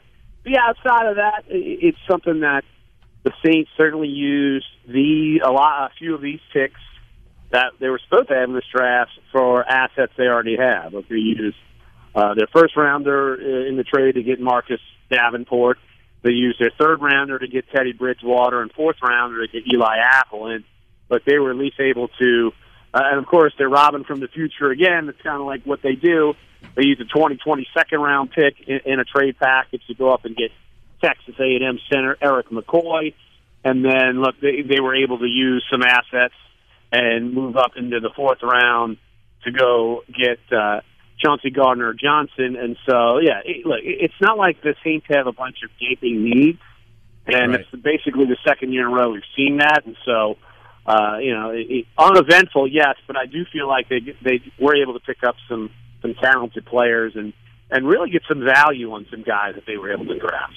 yeah, outside of that, it's something that the Saints certainly used the a, lot, a few of these picks that they were supposed to have in this draft for assets they already have. Like they used Uh, their first rounder in the trade to get Marcus Davenport. They used their third rounder to get Teddy Bridgewater and fourth rounder to get Eli Apple in. But they were at least able to, uh, and of course they're robbing from the future again. It's kind of like what they do. They used a twenty twenty second round pick in, in a trade package to go up and get Texas A and M center Eric McCoy. And then, look, they, they were able to use some assets and move up into the fourth round to go get uh, Chauncey Gardner-Johnson, and so, yeah, it, look, it's not like the Saints have a bunch of gaping needs, and right. it's basically the second year in a row we've seen that, and so, uh, you know, it, it, uneventful, yes, but I do feel like they they were able to pick up some, some talented players and, and really get some value on some guys that they were able to draft.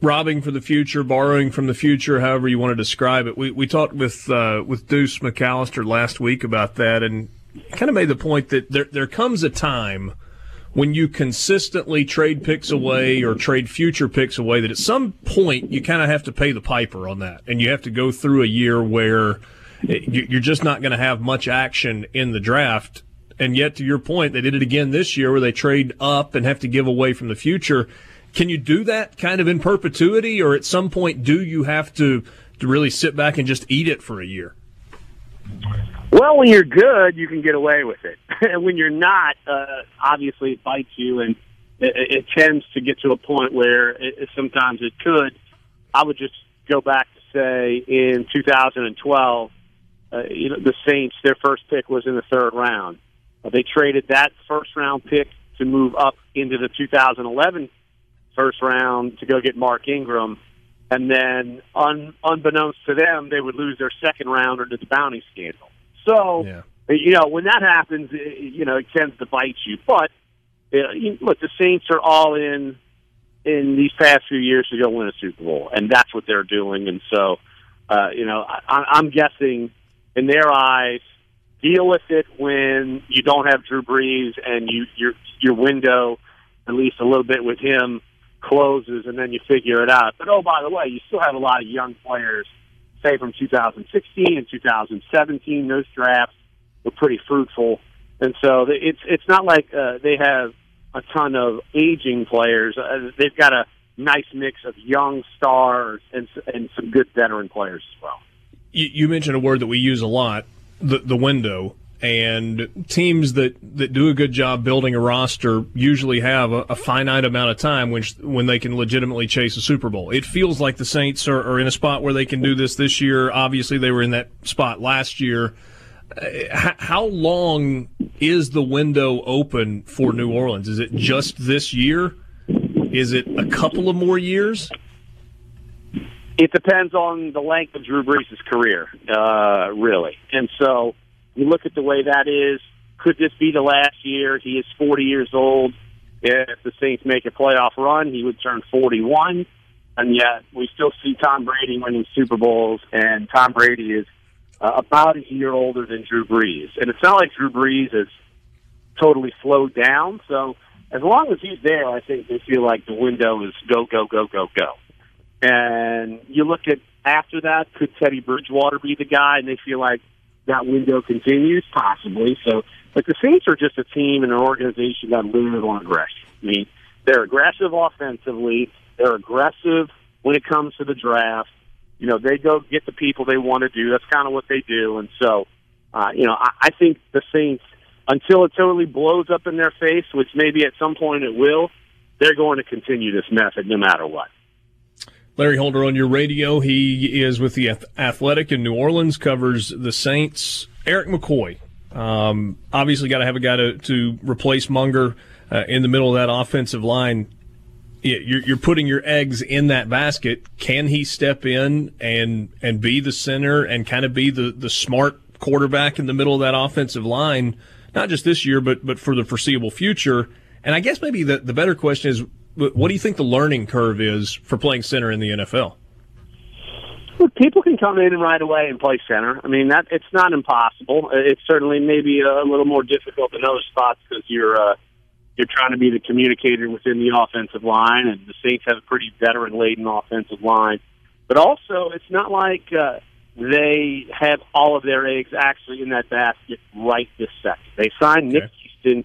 Robbing for the future, borrowing from the future, however you want to describe it. We we talked with uh, with Deuce McAllister last week about that, and kind of made the point that there there comes a time when you consistently trade picks away or trade future picks away that at some point you kind of have to pay the piper on that, and you have to go through a year where you're just not going to have much action in the draft. And yet, to your point, they did it again this year where they trade up and have to give away from the future. Can you do that kind of in perpetuity, or at some point do you have to, to really sit back and just eat it for a year? Well, when you're good, you can get away with it. And when you're not, uh, obviously it bites you, and it, it tends to get to a point where it, sometimes it could. I would just go back to, say, in two thousand twelve, uh, you know, the Saints, their first pick was in the third round. Uh, they traded that first-round pick to move up into the two thousand eleven first round to go get Mark Ingram, and then un, unbeknownst to them, they would lose their second rounder to the bounty scandal. So, yeah. you know, when that happens, it, you know, it tends to bite you. But, uh, you, look, the Saints are all in in these past few years to go win a Super Bowl, and that's what they're doing. And so, uh, you know, I, I'm guessing in their eyes, deal with it when you don't have Drew Brees and you your your window, at least a little bit with him, closes, and then you figure it out. But, oh, by the way, you still have a lot of young players, say from two thousand sixteen and two thousand seventeen, those drafts were pretty fruitful. And so it's it's not like uh, they have a ton of aging players. Uh, they've got a nice mix of young stars and and some good veteran players as well. You, you mentioned a word that we use a lot, the, the window. And teams that, that do a good job building a roster usually have a, a finite amount of time when, when they can legitimately chase a Super Bowl. It feels like the Saints are, are in a spot where they can do this this year. Obviously, they were in that spot last year. How long is the window open for New Orleans? Is it just this year? Is it a couple of more years? It depends on the length of Drew Brees' career, uh, really. And so you look at the way that is. Could this be the last year? He is forty years old. If the Saints make a playoff run, he would turn forty-one. And yet we still see Tom Brady winning Super Bowls, and Tom Brady is Uh, about a year older than Drew Brees. And it's not like Drew Brees has totally slowed down. So as long as he's there, I think they feel like the window is go, go, go, go, go. And you look at after that, could Teddy Bridgewater be the guy? And they feel like that window continues? Possibly. So, but the Saints are just a team and an organization that lives on aggression. I mean, they're aggressive offensively. They're aggressive when it comes to the draft. You know, they go get the people they want to do. That's kind of what they do. And so, uh, you know, I, I think the Saints, until it totally blows up in their face, which maybe at some point it will, they're going to continue this method no matter what. Larry Holder on your radio. He is with The Athletic in New Orleans, covers the Saints. Eric McCoy, um, obviously got to have a guy to, to replace Munger uh, in the middle of that offensive line. You're, you're putting your eggs in that basket. Can he step in and and be the center and kind of be the, the smart quarterback in the middle of that offensive line, not just this year, but but for the foreseeable future? And I guess maybe the, the better question is, what do you think the learning curve is for playing center in the N F L? Well, people can come in right away and play center. I mean, that it's not impossible. It's certainly maybe a little more difficult than other spots because you're uh, – You're trying to be the communicator within the offensive line, and the Saints have a pretty veteran-laden offensive line. But also, it's not like uh, they have all of their eggs actually in that basket right this second. They signed okay. Nick Houston,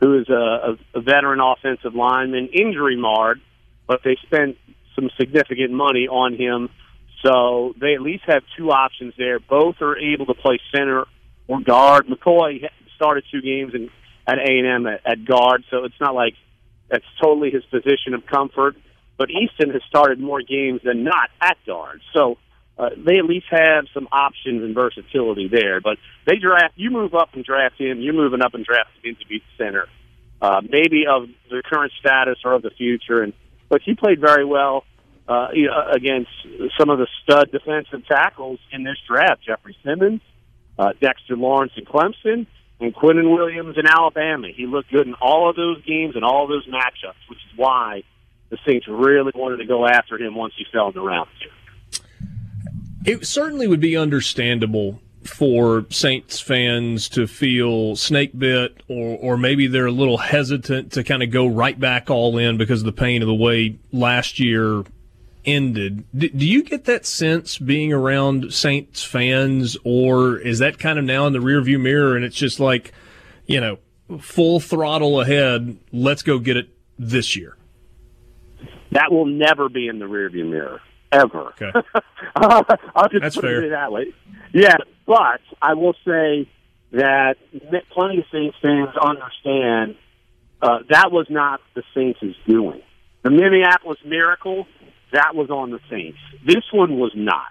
who is a, a veteran offensive lineman, injury marred, but they spent some significant money on him. So they at least have two options there. Both are able to play center or guard. McCoy started two games and at A and M at, at guard, so it's not like that's totally his position of comfort. But Easton has started more games than not at guard, so uh, they at least have some options and versatility there. But they draft, you move up and draft him, you're moving up and drafting him to be the center, uh, maybe of the current status or of the future. And but he played very well uh, you know, against some of the stud defensive tackles in this draft: Jeffrey Simmons, uh, Dexter Lawrence, and Clemson. And Quinnen Williams in Alabama. He looked good in all of those games and all of those matchups, which is why the Saints really wanted to go after him once he fell in the round two. It certainly would be understandable for Saints fans to feel snake bit, or, or maybe they're a little hesitant to kind of go right back all in because of the pain of the way last year ended. Do you get that sense being around Saints fans, or is that kind of now in the rearview mirror and it's just like, you know, full throttle ahead, let's go get it this year? That will never be in the rearview mirror, ever. Okay. I'll just That's put fair. It that way. Yeah, but I will say that plenty of Saints fans understand uh, that was not the Saints' doing. The Minneapolis Miracle, that was on the Saints. This one was not.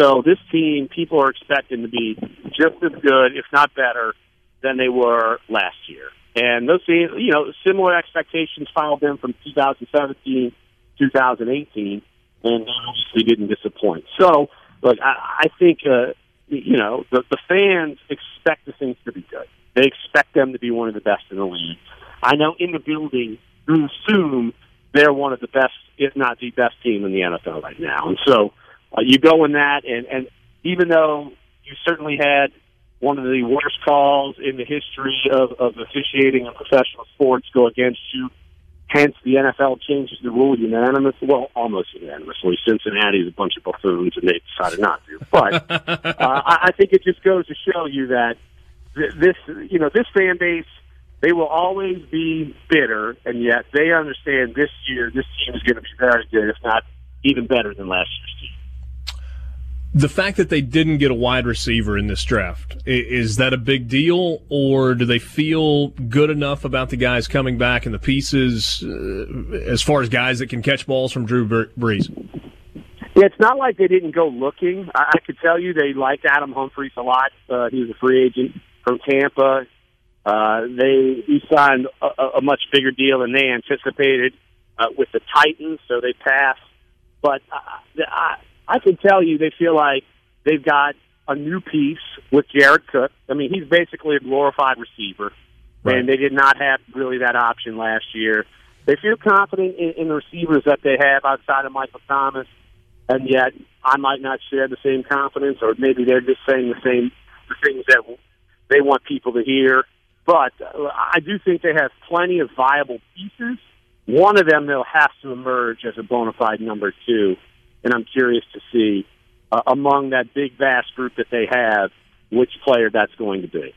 So this team, people are expecting to be just as good, if not better, than they were last year. And those teams, you know, similar expectations followed them from two thousand seventeen, two thousand eighteen, and obviously didn't disappoint. So, look, I, I think, uh, you know, the, the fans expect the Saints to be good. They expect them to be one of the best in the league. I know in the building, you assume they're one of the best, if not the best team in the N F L right now. And so uh, you go in that, and, and even though you certainly had one of the worst calls in the history of, of officiating in professional sports go against you, hence the N F L changes the rule unanimously, well, almost unanimously. Cincinnati's a bunch of buffoons, and they decided not to. But uh, I think it just goes to show you that this, you know, this fan base, They will always be bitter, and yet they understand this year this team is going to be very good, if not even better than last year's team. The fact that they didn't get a wide receiver in this draft, is that a big deal, or do they feel good enough about the guys coming back and the pieces uh, as far as guys that can catch balls from Drew Brees? Yeah, it's not like they didn't go looking. I, I could tell you they liked Adam Humphries a lot. Uh, he was a free agent from Tampa. Uh, they he signed a, a much bigger deal than they anticipated uh, with the Titans, so they passed. But I, I I can tell you they feel like they've got a new piece with Jared Cook. I mean, he's basically a glorified receiver, right, and they did not have really that option last year. They feel confident in, in the receivers that they have outside of Michael Thomas, and yet I might not share the same confidence, or maybe they're just saying the same things that they want people to hear. But I do think they have plenty of viable pieces. One of them they'll have to emerge as a bona fide number two. And I'm curious to see, uh, among that big, vast group that they have, which player that's going to be.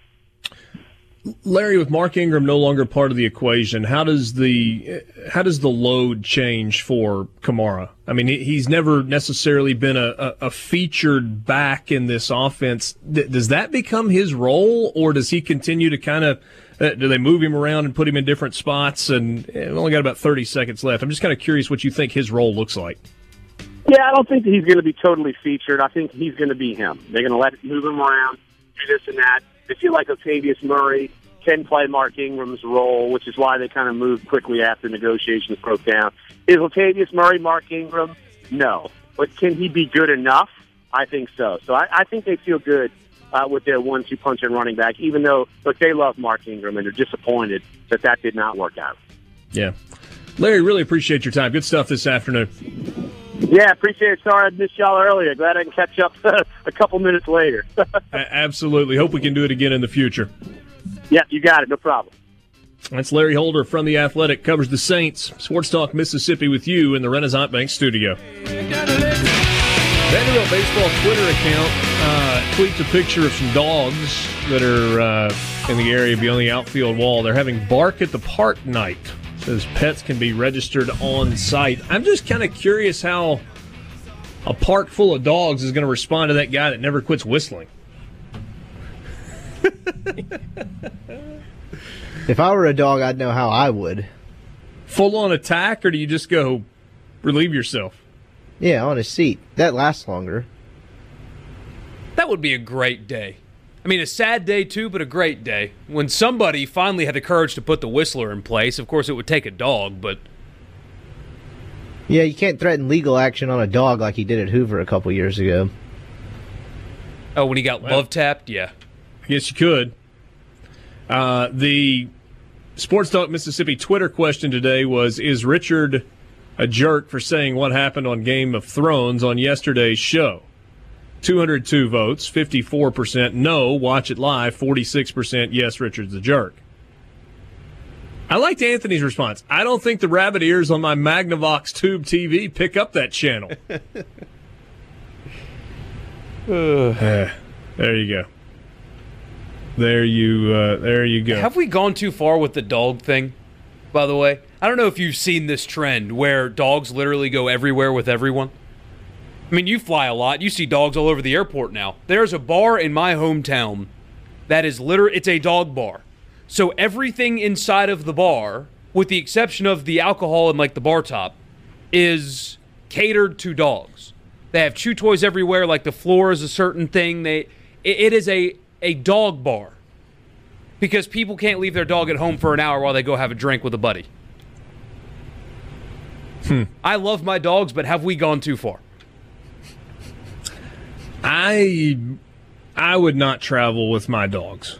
Larry, with Mark Ingram no longer part of the equation, how does the how does the load change for Kamara? I mean, he's never necessarily been a, a featured back in this offense. Does that become his role, or does he continue to kind of uh, do they move him around and put him in different spots? And we've only got about thirty seconds left. I'm just kind of curious what you think his role looks like. Yeah, I don't think that he's going to be totally featured. I think he's going to be him. They're going to let it move him around, do this and that. They feel like Latavius Murray can play Mark Ingram's role, which is why they kind of moved quickly after negotiations broke down. Is Latavius Murray Mark Ingram? No. But can he be good enough? I think so. So I, I think they feel good uh, with their one two punch and running back, even though look, they love Mark Ingram and they're disappointed that that did not work out. Yeah. Larry, really appreciate your time. Good stuff this afternoon. Yeah, appreciate it. Sorry I missed y'all earlier. Glad I can catch up a couple minutes later. Absolutely. Hope we can do it again in the future. Yeah, you got it. No problem. That's Larry Holder from The Athletic. Covers the Saints. Sports Talk Mississippi with you in the Renaissance Bank studio. Vanderbilt baseball Twitter account uh, tweets a picture of some dogs that are uh, in the area beyond the outfield wall. They're having bark at the park night. Those pets can be registered on site. I'm just kind of curious how a park full of dogs is going to respond to that guy that never quits whistling. If I were a dog, I'd know how I would. Full-on attack, or do you just go relieve yourself? Yeah, on a seat. That lasts longer. That would be a great day. I mean, a sad day, too, but a great day. When somebody finally had the courage to put the whistler in place, of course it would take a dog, but... Yeah, you can't threaten legal action on a dog like he did at Hoover a couple years ago. Oh, when he got well, love-tapped? Yeah. I guess you could. Uh, the Sports Talk Mississippi Twitter question today was, is Richard a jerk for saying what happened on Game of Thrones on yesterday's show? two hundred two votes, fifty-four percent no, watch it live, forty-six percent yes, Richard's a jerk. I liked Anthony's response. I don't think the rabbit ears on my Magnavox Tube T V pick up that channel. uh, there you go. There you, uh, there you go. Have we gone too far with the dog thing, by the way? I don't know if you've seen this trend where dogs literally go everywhere with everyone. I mean, you fly a lot. You see dogs all over the airport now. There's a bar in my hometown that is literally, it's a dog bar. So everything inside of the bar, with the exception of the alcohol and, like, the bar top, is catered to dogs. They have chew toys everywhere, like the floor is a certain thing. They, it, it is a, a dog bar because people can't leave their dog at home for an hour while they go have a drink with a buddy. Hmm. I love my dogs, but have we gone too far? I I would not travel with my dogs.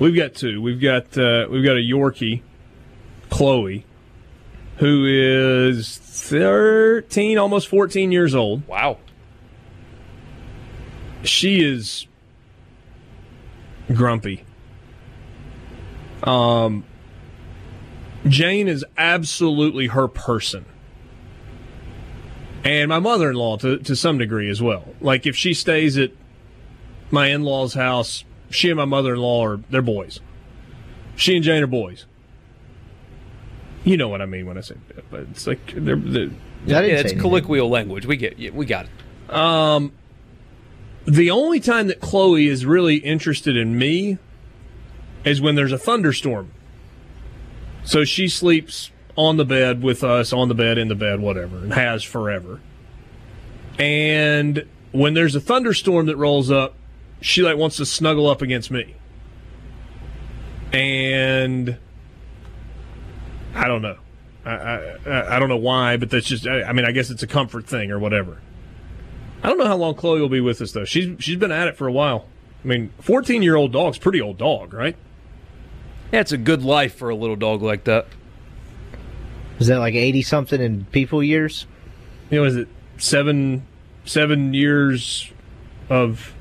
We've got two. We've got uh, we've got a Yorkie, Chloe, who is thirteen, almost fourteen years old. Wow. She is grumpy. Um, Jane is absolutely her person. And my mother-in-law, to, to some degree, as well. Like, if she stays at my in-law's house, she and my mother-in-law are, they're boys. She and Jane are boys. You know what I mean when I say that, but it's like they're, they're yeah, it's colloquial language. We get, we got it. Um, the only time that Chloe is really interested in me is when there's a thunderstorm. So she sleeps on the bed with us, on the bed, in the bed, whatever, and has forever. And when there's a thunderstorm that rolls up, she like wants to snuggle up against me. And I don't know. I, I I don't know why, but that's just, I mean, I guess it's a comfort thing or whatever. I don't know how long Chloe will be with us, though. She's She's been at it for a while. I mean, fourteen-year-old dog's pretty old dog, right? Yeah, it's a good life for a little dog like that. Is that like eighty-something in people years? You know, is it seven, seven years of...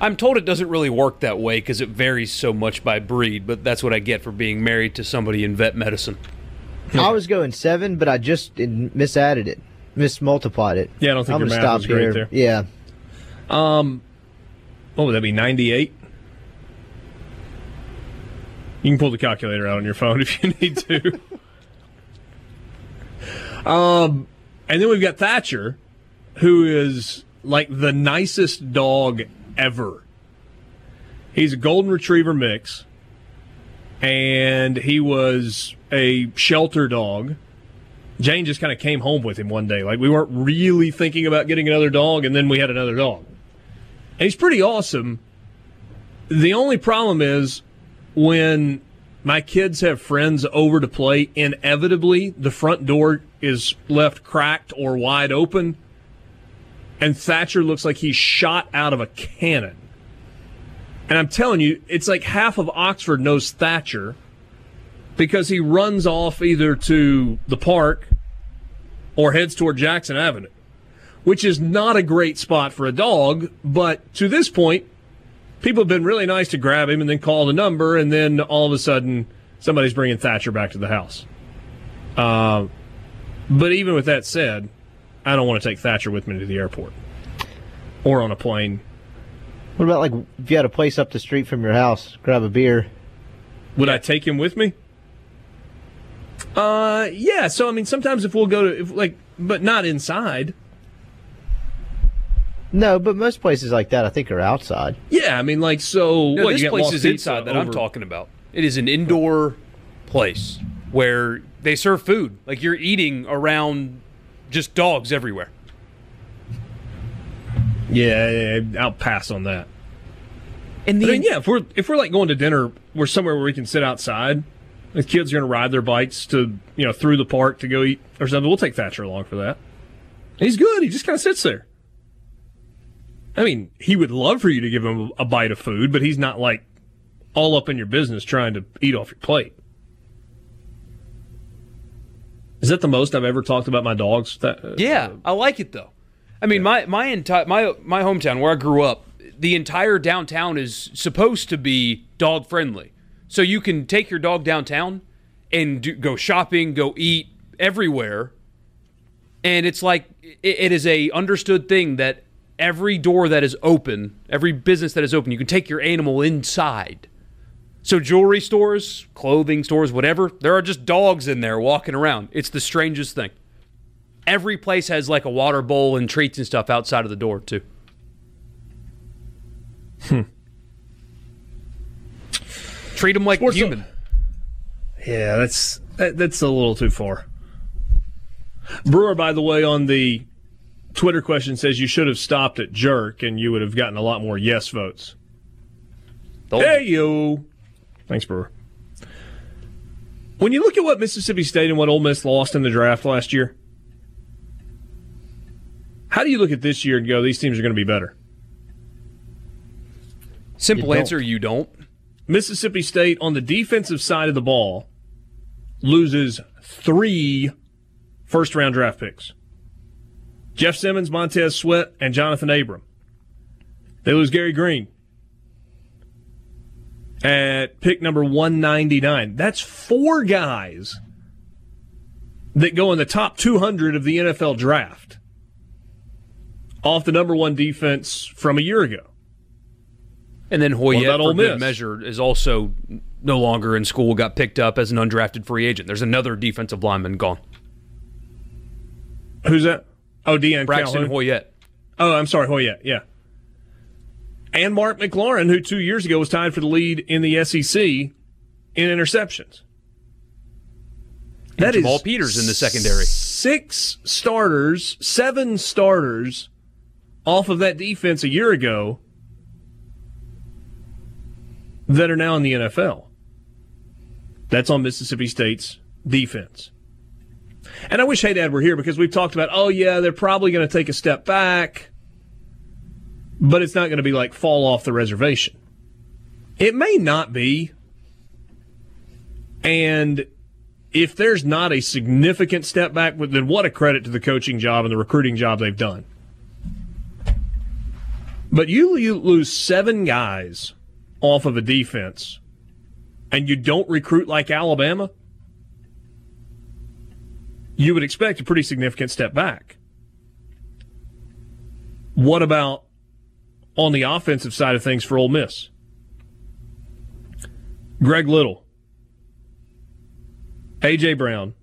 I'm told it doesn't really work that way because it varies so much by breed, but that's what I get for being married to somebody in vet medicine. I was going seven, but I just misadded it, mismultiplied it. Yeah, I don't think I'm your math was great there. Yeah. Um, what would that be, ninety-eight? You can pull the calculator out on your phone if you need to. um, and then we've got Thatcher, who is like the nicest dog ever. He's a golden retriever mix, and he was a shelter dog. Jane just kind of came home with him one day. Like, we weren't really thinking about getting another dog, and then we had another dog. And he's pretty awesome. The only problem is when my kids have friends over to play, inevitably the front door is left cracked or wide open. And Thatcher looks like he's shot out of a cannon. And I'm telling you, it's like half of Oxford knows Thatcher because he runs off either to the park or heads toward Jackson Avenue, which is not a great spot for a dog. But to this point, people have been really nice to grab him and then call the number, and then all of a sudden somebody's bringing Thatcher back to the house. Uh, but even with that said, I don't want to take Thatcher with me to the airport or on a plane. What about, like, if you had a place up the street from your house, grab a beer? Would I take him with me? Uh, yeah. So, I mean, sometimes if we'll go to, if, like, but not inside. No, but most places like that, I think, are outside. Yeah, I mean, like, so. No, what, this place is inside that over... I'm talking about. It is an indoor place where they serve food. Like, you're eating around... just dogs everywhere. Yeah, I'll pass on that. And the, I mean, yeah, if we're if we're like going to dinner, we're somewhere where we can sit outside. The kids are going to ride their bikes to you know through the park to go eat or something. We'll take Thatcher along for that. He's good. He just kind of sits there. I mean, he would love for you to give him a bite of food, but he's not like all up in your business trying to eat off your plate. Is that the most I've ever talked about my dogs? That, uh, yeah, I like it, though. I mean, yeah. my my, enti- my my hometown, where I grew up, the entire downtown is supposed to be dog-friendly. So you can take your dog downtown and do, go shopping, go eat everywhere. And it's like it, it is a understood thing that every door that is open, every business that is open, you can take your animal inside. So jewelry stores, clothing stores, whatever, there are just dogs in there walking around. It's the strangest thing. Every place has like a water bowl and treats and stuff outside of the door, too. Hmm. Treat them like Sports human. Up. Yeah, that's that, that's a little too far. Brewer, by the way, on the Twitter question says you should have stopped at jerk and you would have gotten a lot more yes votes. Hey, you. Thanks, Brewer. When you look at what Mississippi State and what Ole Miss lost in the draft last year, how do you look at this year and go, these teams are going to be better? Simple you answer, you don't. Mississippi State, on the defensive side of the ball, loses three first-round draft picks. Jeff Simmons, Montez Sweat, and Jonathan Abram. They lose Gary Green at pick number one ninety-nine. That's four guys that go in the top two hundred of the N F L draft off the number one defense from a year ago. And then Hoyette, for good measure, is also no longer in school, got picked up as an undrafted free agent. There's another defensive lineman gone. Who's that? Oh, Deion Braxton Hoyette. Oh, I'm sorry, Hoyette, yeah. And Mark McLaurin, who two years ago was tied for the lead in the S E C in interceptions. That is Jamal Peters in the secondary. Six starters, seven starters off of that defense a year ago that are now in the N F L. That's on Mississippi State's defense. And I wish Haydad were here because we've talked about, oh, yeah, they're probably going to take a step back, but it's not going to be like fall off the reservation. It may not be. And if there's not a significant step back, then what a credit to the coaching job and the recruiting job they've done. But you, you lose seven guys off of a defense and you don't recruit like Alabama, you would expect a pretty significant step back. What about on the offensive side of things for Ole Miss? Greg Little, A J Brown,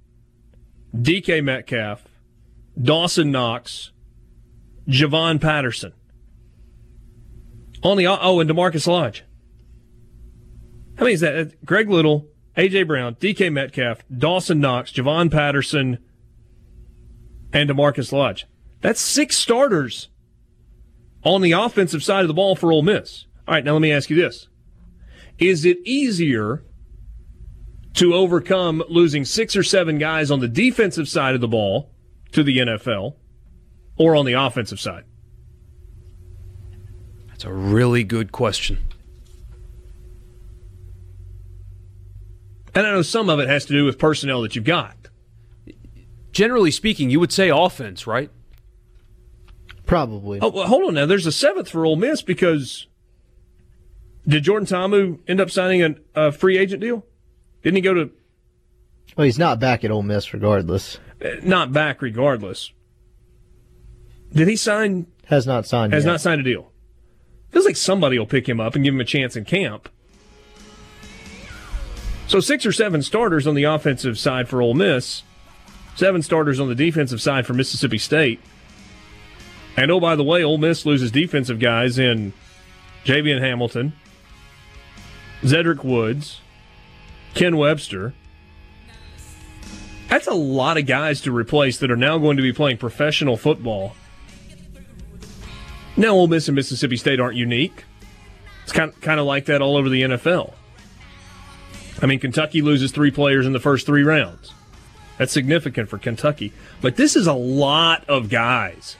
D K Metcalf, Dawson Knox, Javon Patterson. On the, oh, and DeMarcus Lodge. How many is that? Greg Little, A J Brown, D K Metcalf, Dawson Knox, Javon Patterson, and DeMarcus Lodge. That's six starters on the offensive side of the ball for Ole Miss. All right, now let me ask you this. Is it easier to overcome losing six or seven guys on the defensive side of the ball to the N F L or on the offensive side? That's a really good question. And I know some of it has to do with personnel that you've got. Generally speaking, you would say offense, right? Probably. Oh, well, hold on now. There's a seventh for Ole Miss because did Jordan Tamu end up signing an, a free agent deal? Didn't he go to... Well, he's not back at Ole Miss regardless. Not back regardless. Did he sign... Has not signed Has yet. Not signed a deal. Feels like somebody will pick him up and give him a chance in camp. So six or seven starters on the offensive side for Ole Miss, seven starters on the defensive side for Mississippi State. And, oh, by the way, Ole Miss loses defensive guys in Javian Hamilton, Zedric Woods, Ken Webster. That's a lot of guys to replace that are now going to be playing professional football. Now, Ole Miss and Mississippi State aren't unique. It's kind of, kind of like that all over the N F L. I mean, Kentucky loses three players in the first three rounds. That's significant for Kentucky. But this is a lot of guys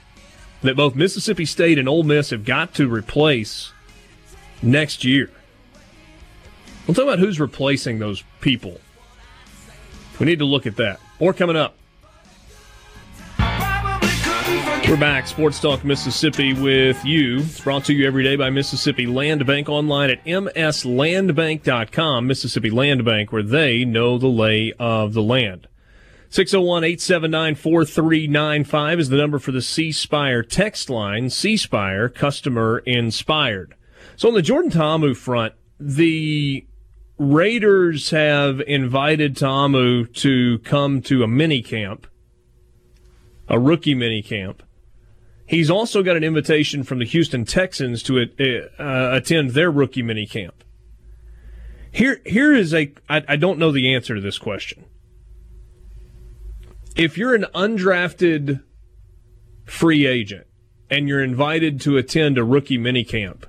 that both Mississippi State and Ole Miss have got to replace next year. We'll talk about who's replacing those people. We need to look at that. More coming up. We're back, Sports Talk Mississippi with you. It's brought to you every day by Mississippi Land Bank, online at m s land bank dot com. Mississippi Land Bank, where they know the lay of the land. six oh one, eight seven nine, four three nine five is the number for the C Spire text line. C Spire, customer inspired. So on the Jordan Tamu front, the Raiders have invited Tamu to come to a mini camp, a rookie mini camp. He's also got an invitation from the Houston Texans to uh, attend their rookie minicamp. Here, here is a, I, I don't know the answer to this question. If you're an undrafted free agent and you're invited to attend a rookie minicamp,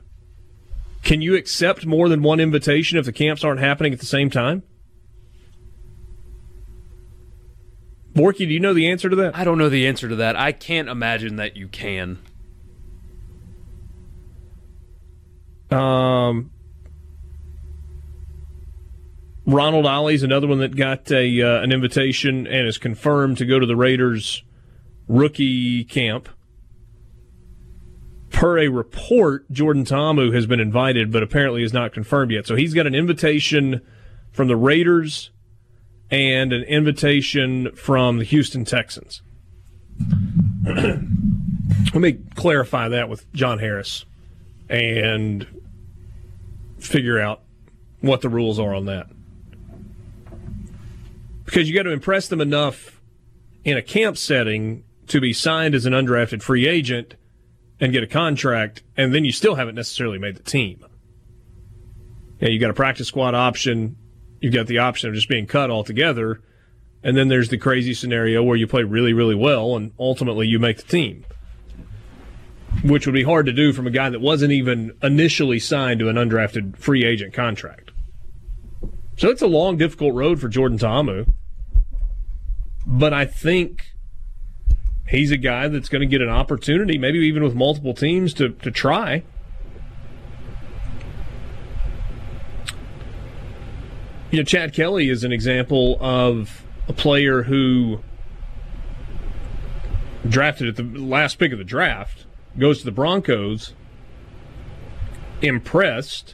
can you accept more than one invitation if the camps aren't happening at the same time? Borky, do you know the answer to that? I don't know the answer to that. I can't imagine that you can. Um, Ronald Ollie's another one that got a uh, an invitation and is confirmed to go to the Raiders rookie camp. Per a report, Jordan Tamu has been invited, but apparently is not confirmed yet. So he's got an invitation from the Raiders and an invitation from the Houston Texans. Let me clarify that with John Harris and figure out what the rules are on that. Because you got to impress them enough in a camp setting to be signed as an undrafted free agent and get a contract, and then you still haven't necessarily made the team. Yeah, you got a practice squad option. You've got the option of just being cut altogether. And then there's the crazy scenario where you play really, really well, and ultimately you make the team, which would be hard to do from a guy that wasn't even initially signed to an undrafted free agent contract. So it's a long, difficult road for Jordan Ta'amu. But I think he's a guy that's going to get an opportunity, maybe even with multiple teams, to, to try. You know, Chad Kelly is an example of a player who drafted at the last pick of the draft, goes to the Broncos, impressed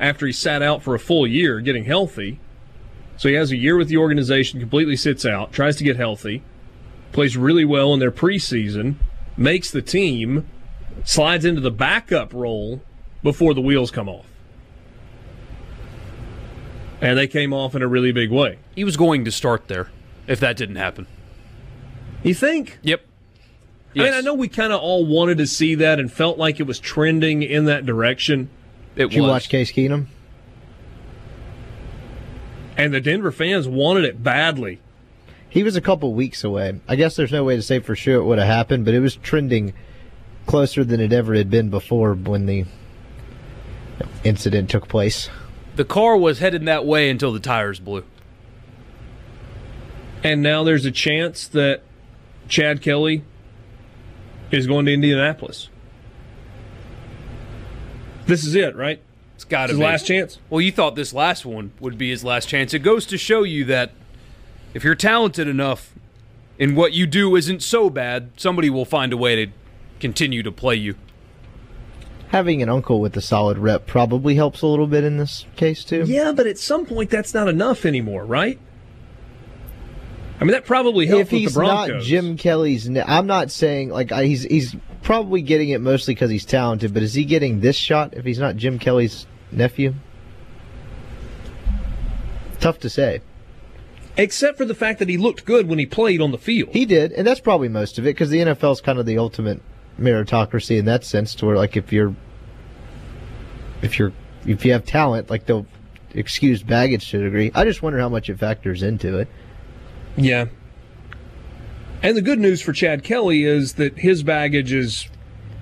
after he sat out for a full year getting healthy. So he has a year with the organization, completely sits out, tries to get healthy, plays really well in their preseason, makes the team, slides into the backup role before the wheels come off. And they came off in a really big way. He was going to start there if that didn't happen. You think? Yep. Yes. I mean, I know we kind of all wanted to see that and felt like it was trending in that direction. It Did you was. watch Case Keenum? And the Denver fans wanted it badly. He was a couple weeks away. I guess there's no way to say for sure it would have happened, but it was trending closer than it ever had been before when the incident took place. The car was headed that way until the tires blew. And now there's a chance that Chad Kelly is going to Indianapolis. This is it, right? It's got to be. His last chance? Well, you thought this last one would be his last chance. It goes to show you that if you're talented enough and what you do isn't so bad, somebody will find a way to continue to play you. Having an uncle with a solid rep probably helps a little bit in this case, too. Yeah, but at some point, that's not enough anymore, right? I mean, that probably helped with the Broncos. If he's not Jim Kelly's... I'm not saying... like He's he's probably getting it mostly because he's talented, but is he getting this shot if he's not Jim Kelly's nephew? Tough to say. Except for the fact that he looked good when he played on the field. He did, and that's probably most of it, because the N F L's kind of the ultimate meritocracy in that sense, to where like if you're if you're if you have talent, like they'll excuse baggage to a degree. I just wonder how much it factors into it. Yeah. And the good news for Chad Kelly is that his baggage is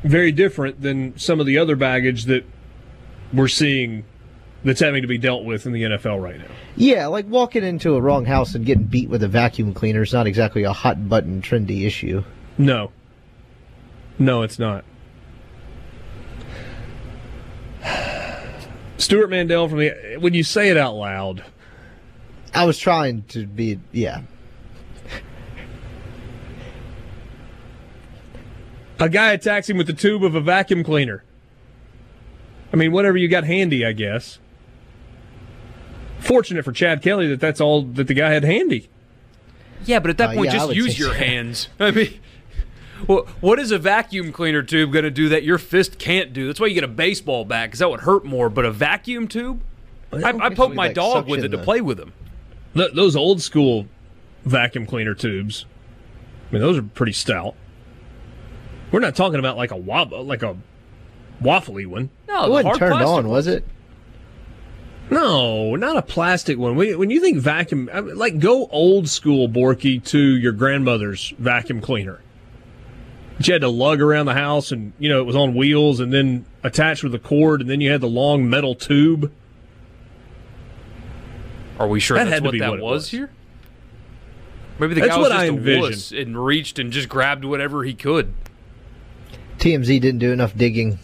very different than some of the other baggage that we're seeing that's having to be dealt with in the N F L right now. Yeah, like walking into a wrong house and getting beat with a vacuum cleaner is not exactly a hot button trendy issue. No. No, it's not. Stuart Mandel from the... When you say it out loud... I was trying to be... Yeah. A guy attacks him with the tube of a vacuum cleaner. I mean, whatever you got handy, I guess. Fortunate for Chad Kelly that that's all that the guy had handy. Yeah, but at that uh, point, yeah, just use your so. hands. I mean... Well, what is a vacuum cleaner tube going to do that your fist can't do? That's why you get a baseball bat, because that would hurt more. But a vacuum tube? Well, I, I poke my like dog with it though. to play with him. Th- those old school vacuum cleaner tubes, I mean, those are pretty stout. We're not talking about like a wob- like a waffly one. No, it wasn't turned on, was it? No, not a plastic one. When you think vacuum, I mean, like go old school, Borky, to your grandmother's vacuum cleaner. You had to lug around the house, and, you know, it was on wheels and then attached with a cord, and then you had the long metal tube. Are we sure that that's what that what was, was here? Maybe the that's guy was just I a wuss and reached and just grabbed whatever he could. T M Z didn't do enough digging.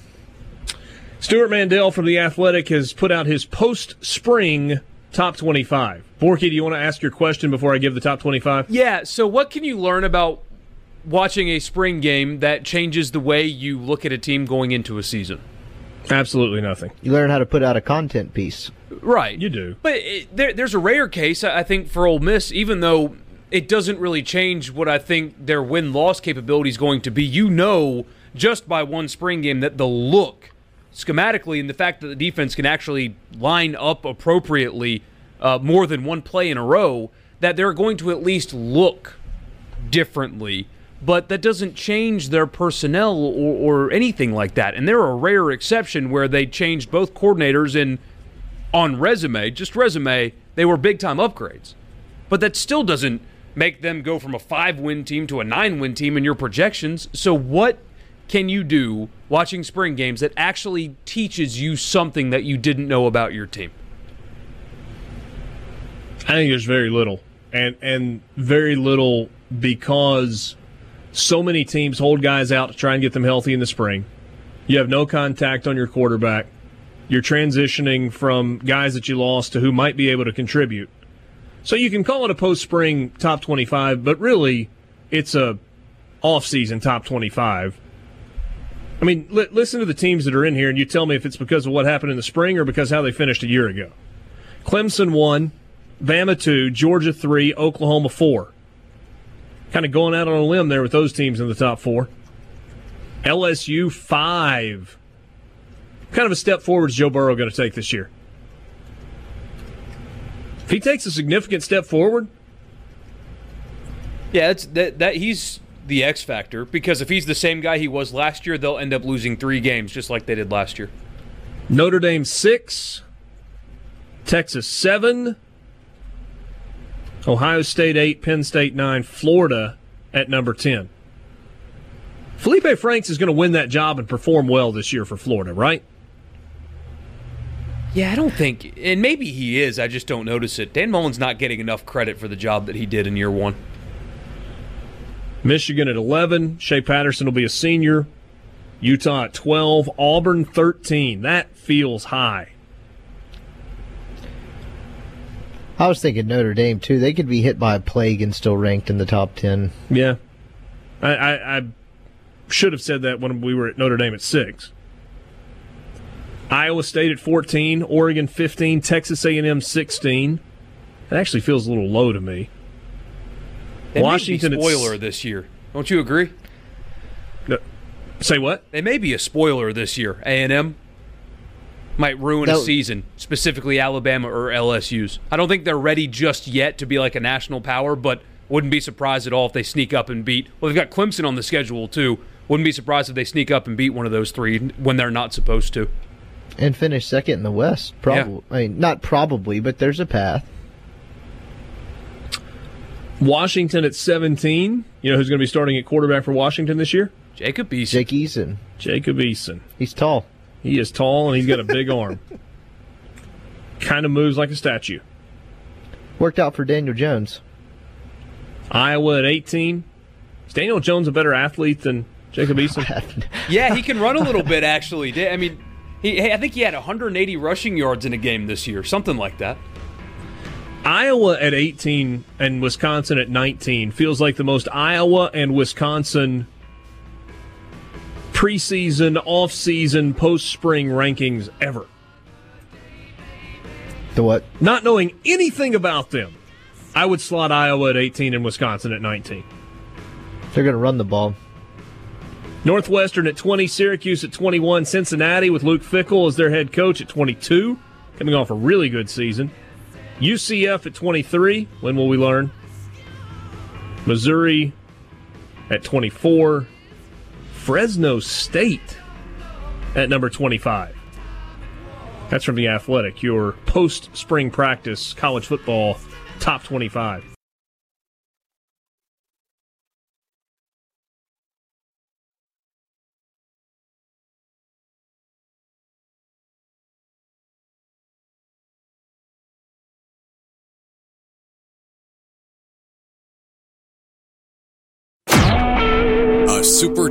Stuart Mandel from The Athletic has put out his post-spring top twenty-five. Borky, do you want to ask your question before I give the top twenty-five? Yeah, so what can you learn about watching a spring game that changes the way you look at a team going into a season? Absolutely nothing. You learn how to put out a content piece. Right. You do. But it, there, there's a rare case, I think, for Ole Miss, even though it doesn't really change what I think their win-loss capability is going to be. You know, just by one spring game, that the look schematically and the fact that the defense can actually line up appropriately uh, more than one play in a row, that they're going to at least look differently. But that doesn't change their personnel or, or anything like that. And they're a rare exception where they changed both coordinators in on resume, just resume, they were big-time upgrades. But that still doesn't make them go from a five-win team to a nine-win team in your projections. So what can you do watching spring games that actually teaches you something that you didn't know about your team? I think there's very little, and and very little because so many teams hold guys out to try and get them healthy in the spring. You have no contact on your quarterback. You're transitioning from guys that you lost to who might be able to contribute. So you can call it a post-spring top twenty-five, but really it's a off-season top twenty-five. I mean, li- listen to the teams that are in here, and you tell me if it's because of what happened in the spring or because how they finished a year ago. Clemson one, Bama two, Georgia three, Oklahoma four. Kind of going out on a limb there with those teams in the top four. L S U five. Kind of a step forward is Joe Burrow going to take this year? If he takes a significant step forward, yeah, it's that that he's the X factor, because if he's the same guy he was last year, they'll end up losing three games just like they did last year. Notre Dame six, Texas seven, Ohio State eight, Penn State nine, Florida at number ten. Felipe Franks is going to win that job and perform well this year for Florida, right? Yeah, I don't think, and maybe he is, I just don't notice it. Dan Mullen's not getting enough credit for the job that he did in year one. Michigan at eleven. Shea Patterson will be a senior. Utah at twelve. Auburn thirteen. That feels high. I was thinking Notre Dame, too. They could be hit by a plague and still ranked in the top ten. Yeah. I... I, I should have said that when we were at Notre Dame at six. Iowa State at fourteen, Oregon fifteen, Texas A and M sixteen. That actually feels a little low to me. They Washington may be a spoiler at... this year. Don't you agree? No. Say what? They may be a spoiler this year. A and M might ruin no. a season, specifically Alabama or L S U's. I don't think they're ready just yet to be like a national power, but wouldn't be surprised at all if they sneak up and beat. Well, they've got Clemson on the schedule, too. Wouldn't be surprised if they sneak up and beat one of those three when they're not supposed to. And finish second in the West, probably. Yeah. I mean, not probably, but there's a path. Washington at seventeen. You know who's going to be starting at quarterback for Washington this year? Jacob Eason. Jake Eason. Jacob Eason. He's tall. He is tall, and he's got a big arm. Kind of moves like a statue. Worked out for Daniel Jones. Iowa at eighteen. Is Daniel Jones a better athlete than Jacob Eason? Yeah, he can run a little bit, actually. I mean, he, I think he had one hundred eighty rushing yards in a game this year, something like that. Iowa at eighteen and Wisconsin at nineteen feels like the most Iowa and Wisconsin preseason, off-season, post-spring rankings ever. The what? Not knowing anything about them. I would slot Iowa at eighteen and Wisconsin at nineteen. They're going to run the ball. Northwestern at twenty, Syracuse at twenty-one, Cincinnati with Luke Fickell as their head coach at twenty-two, coming off a really good season. U C F at twenty-three. When will we learn? Missouri at twenty-four. Fresno State at number twenty-five. That's from The Athletic, your post-spring practice college football top twenty-five. A Super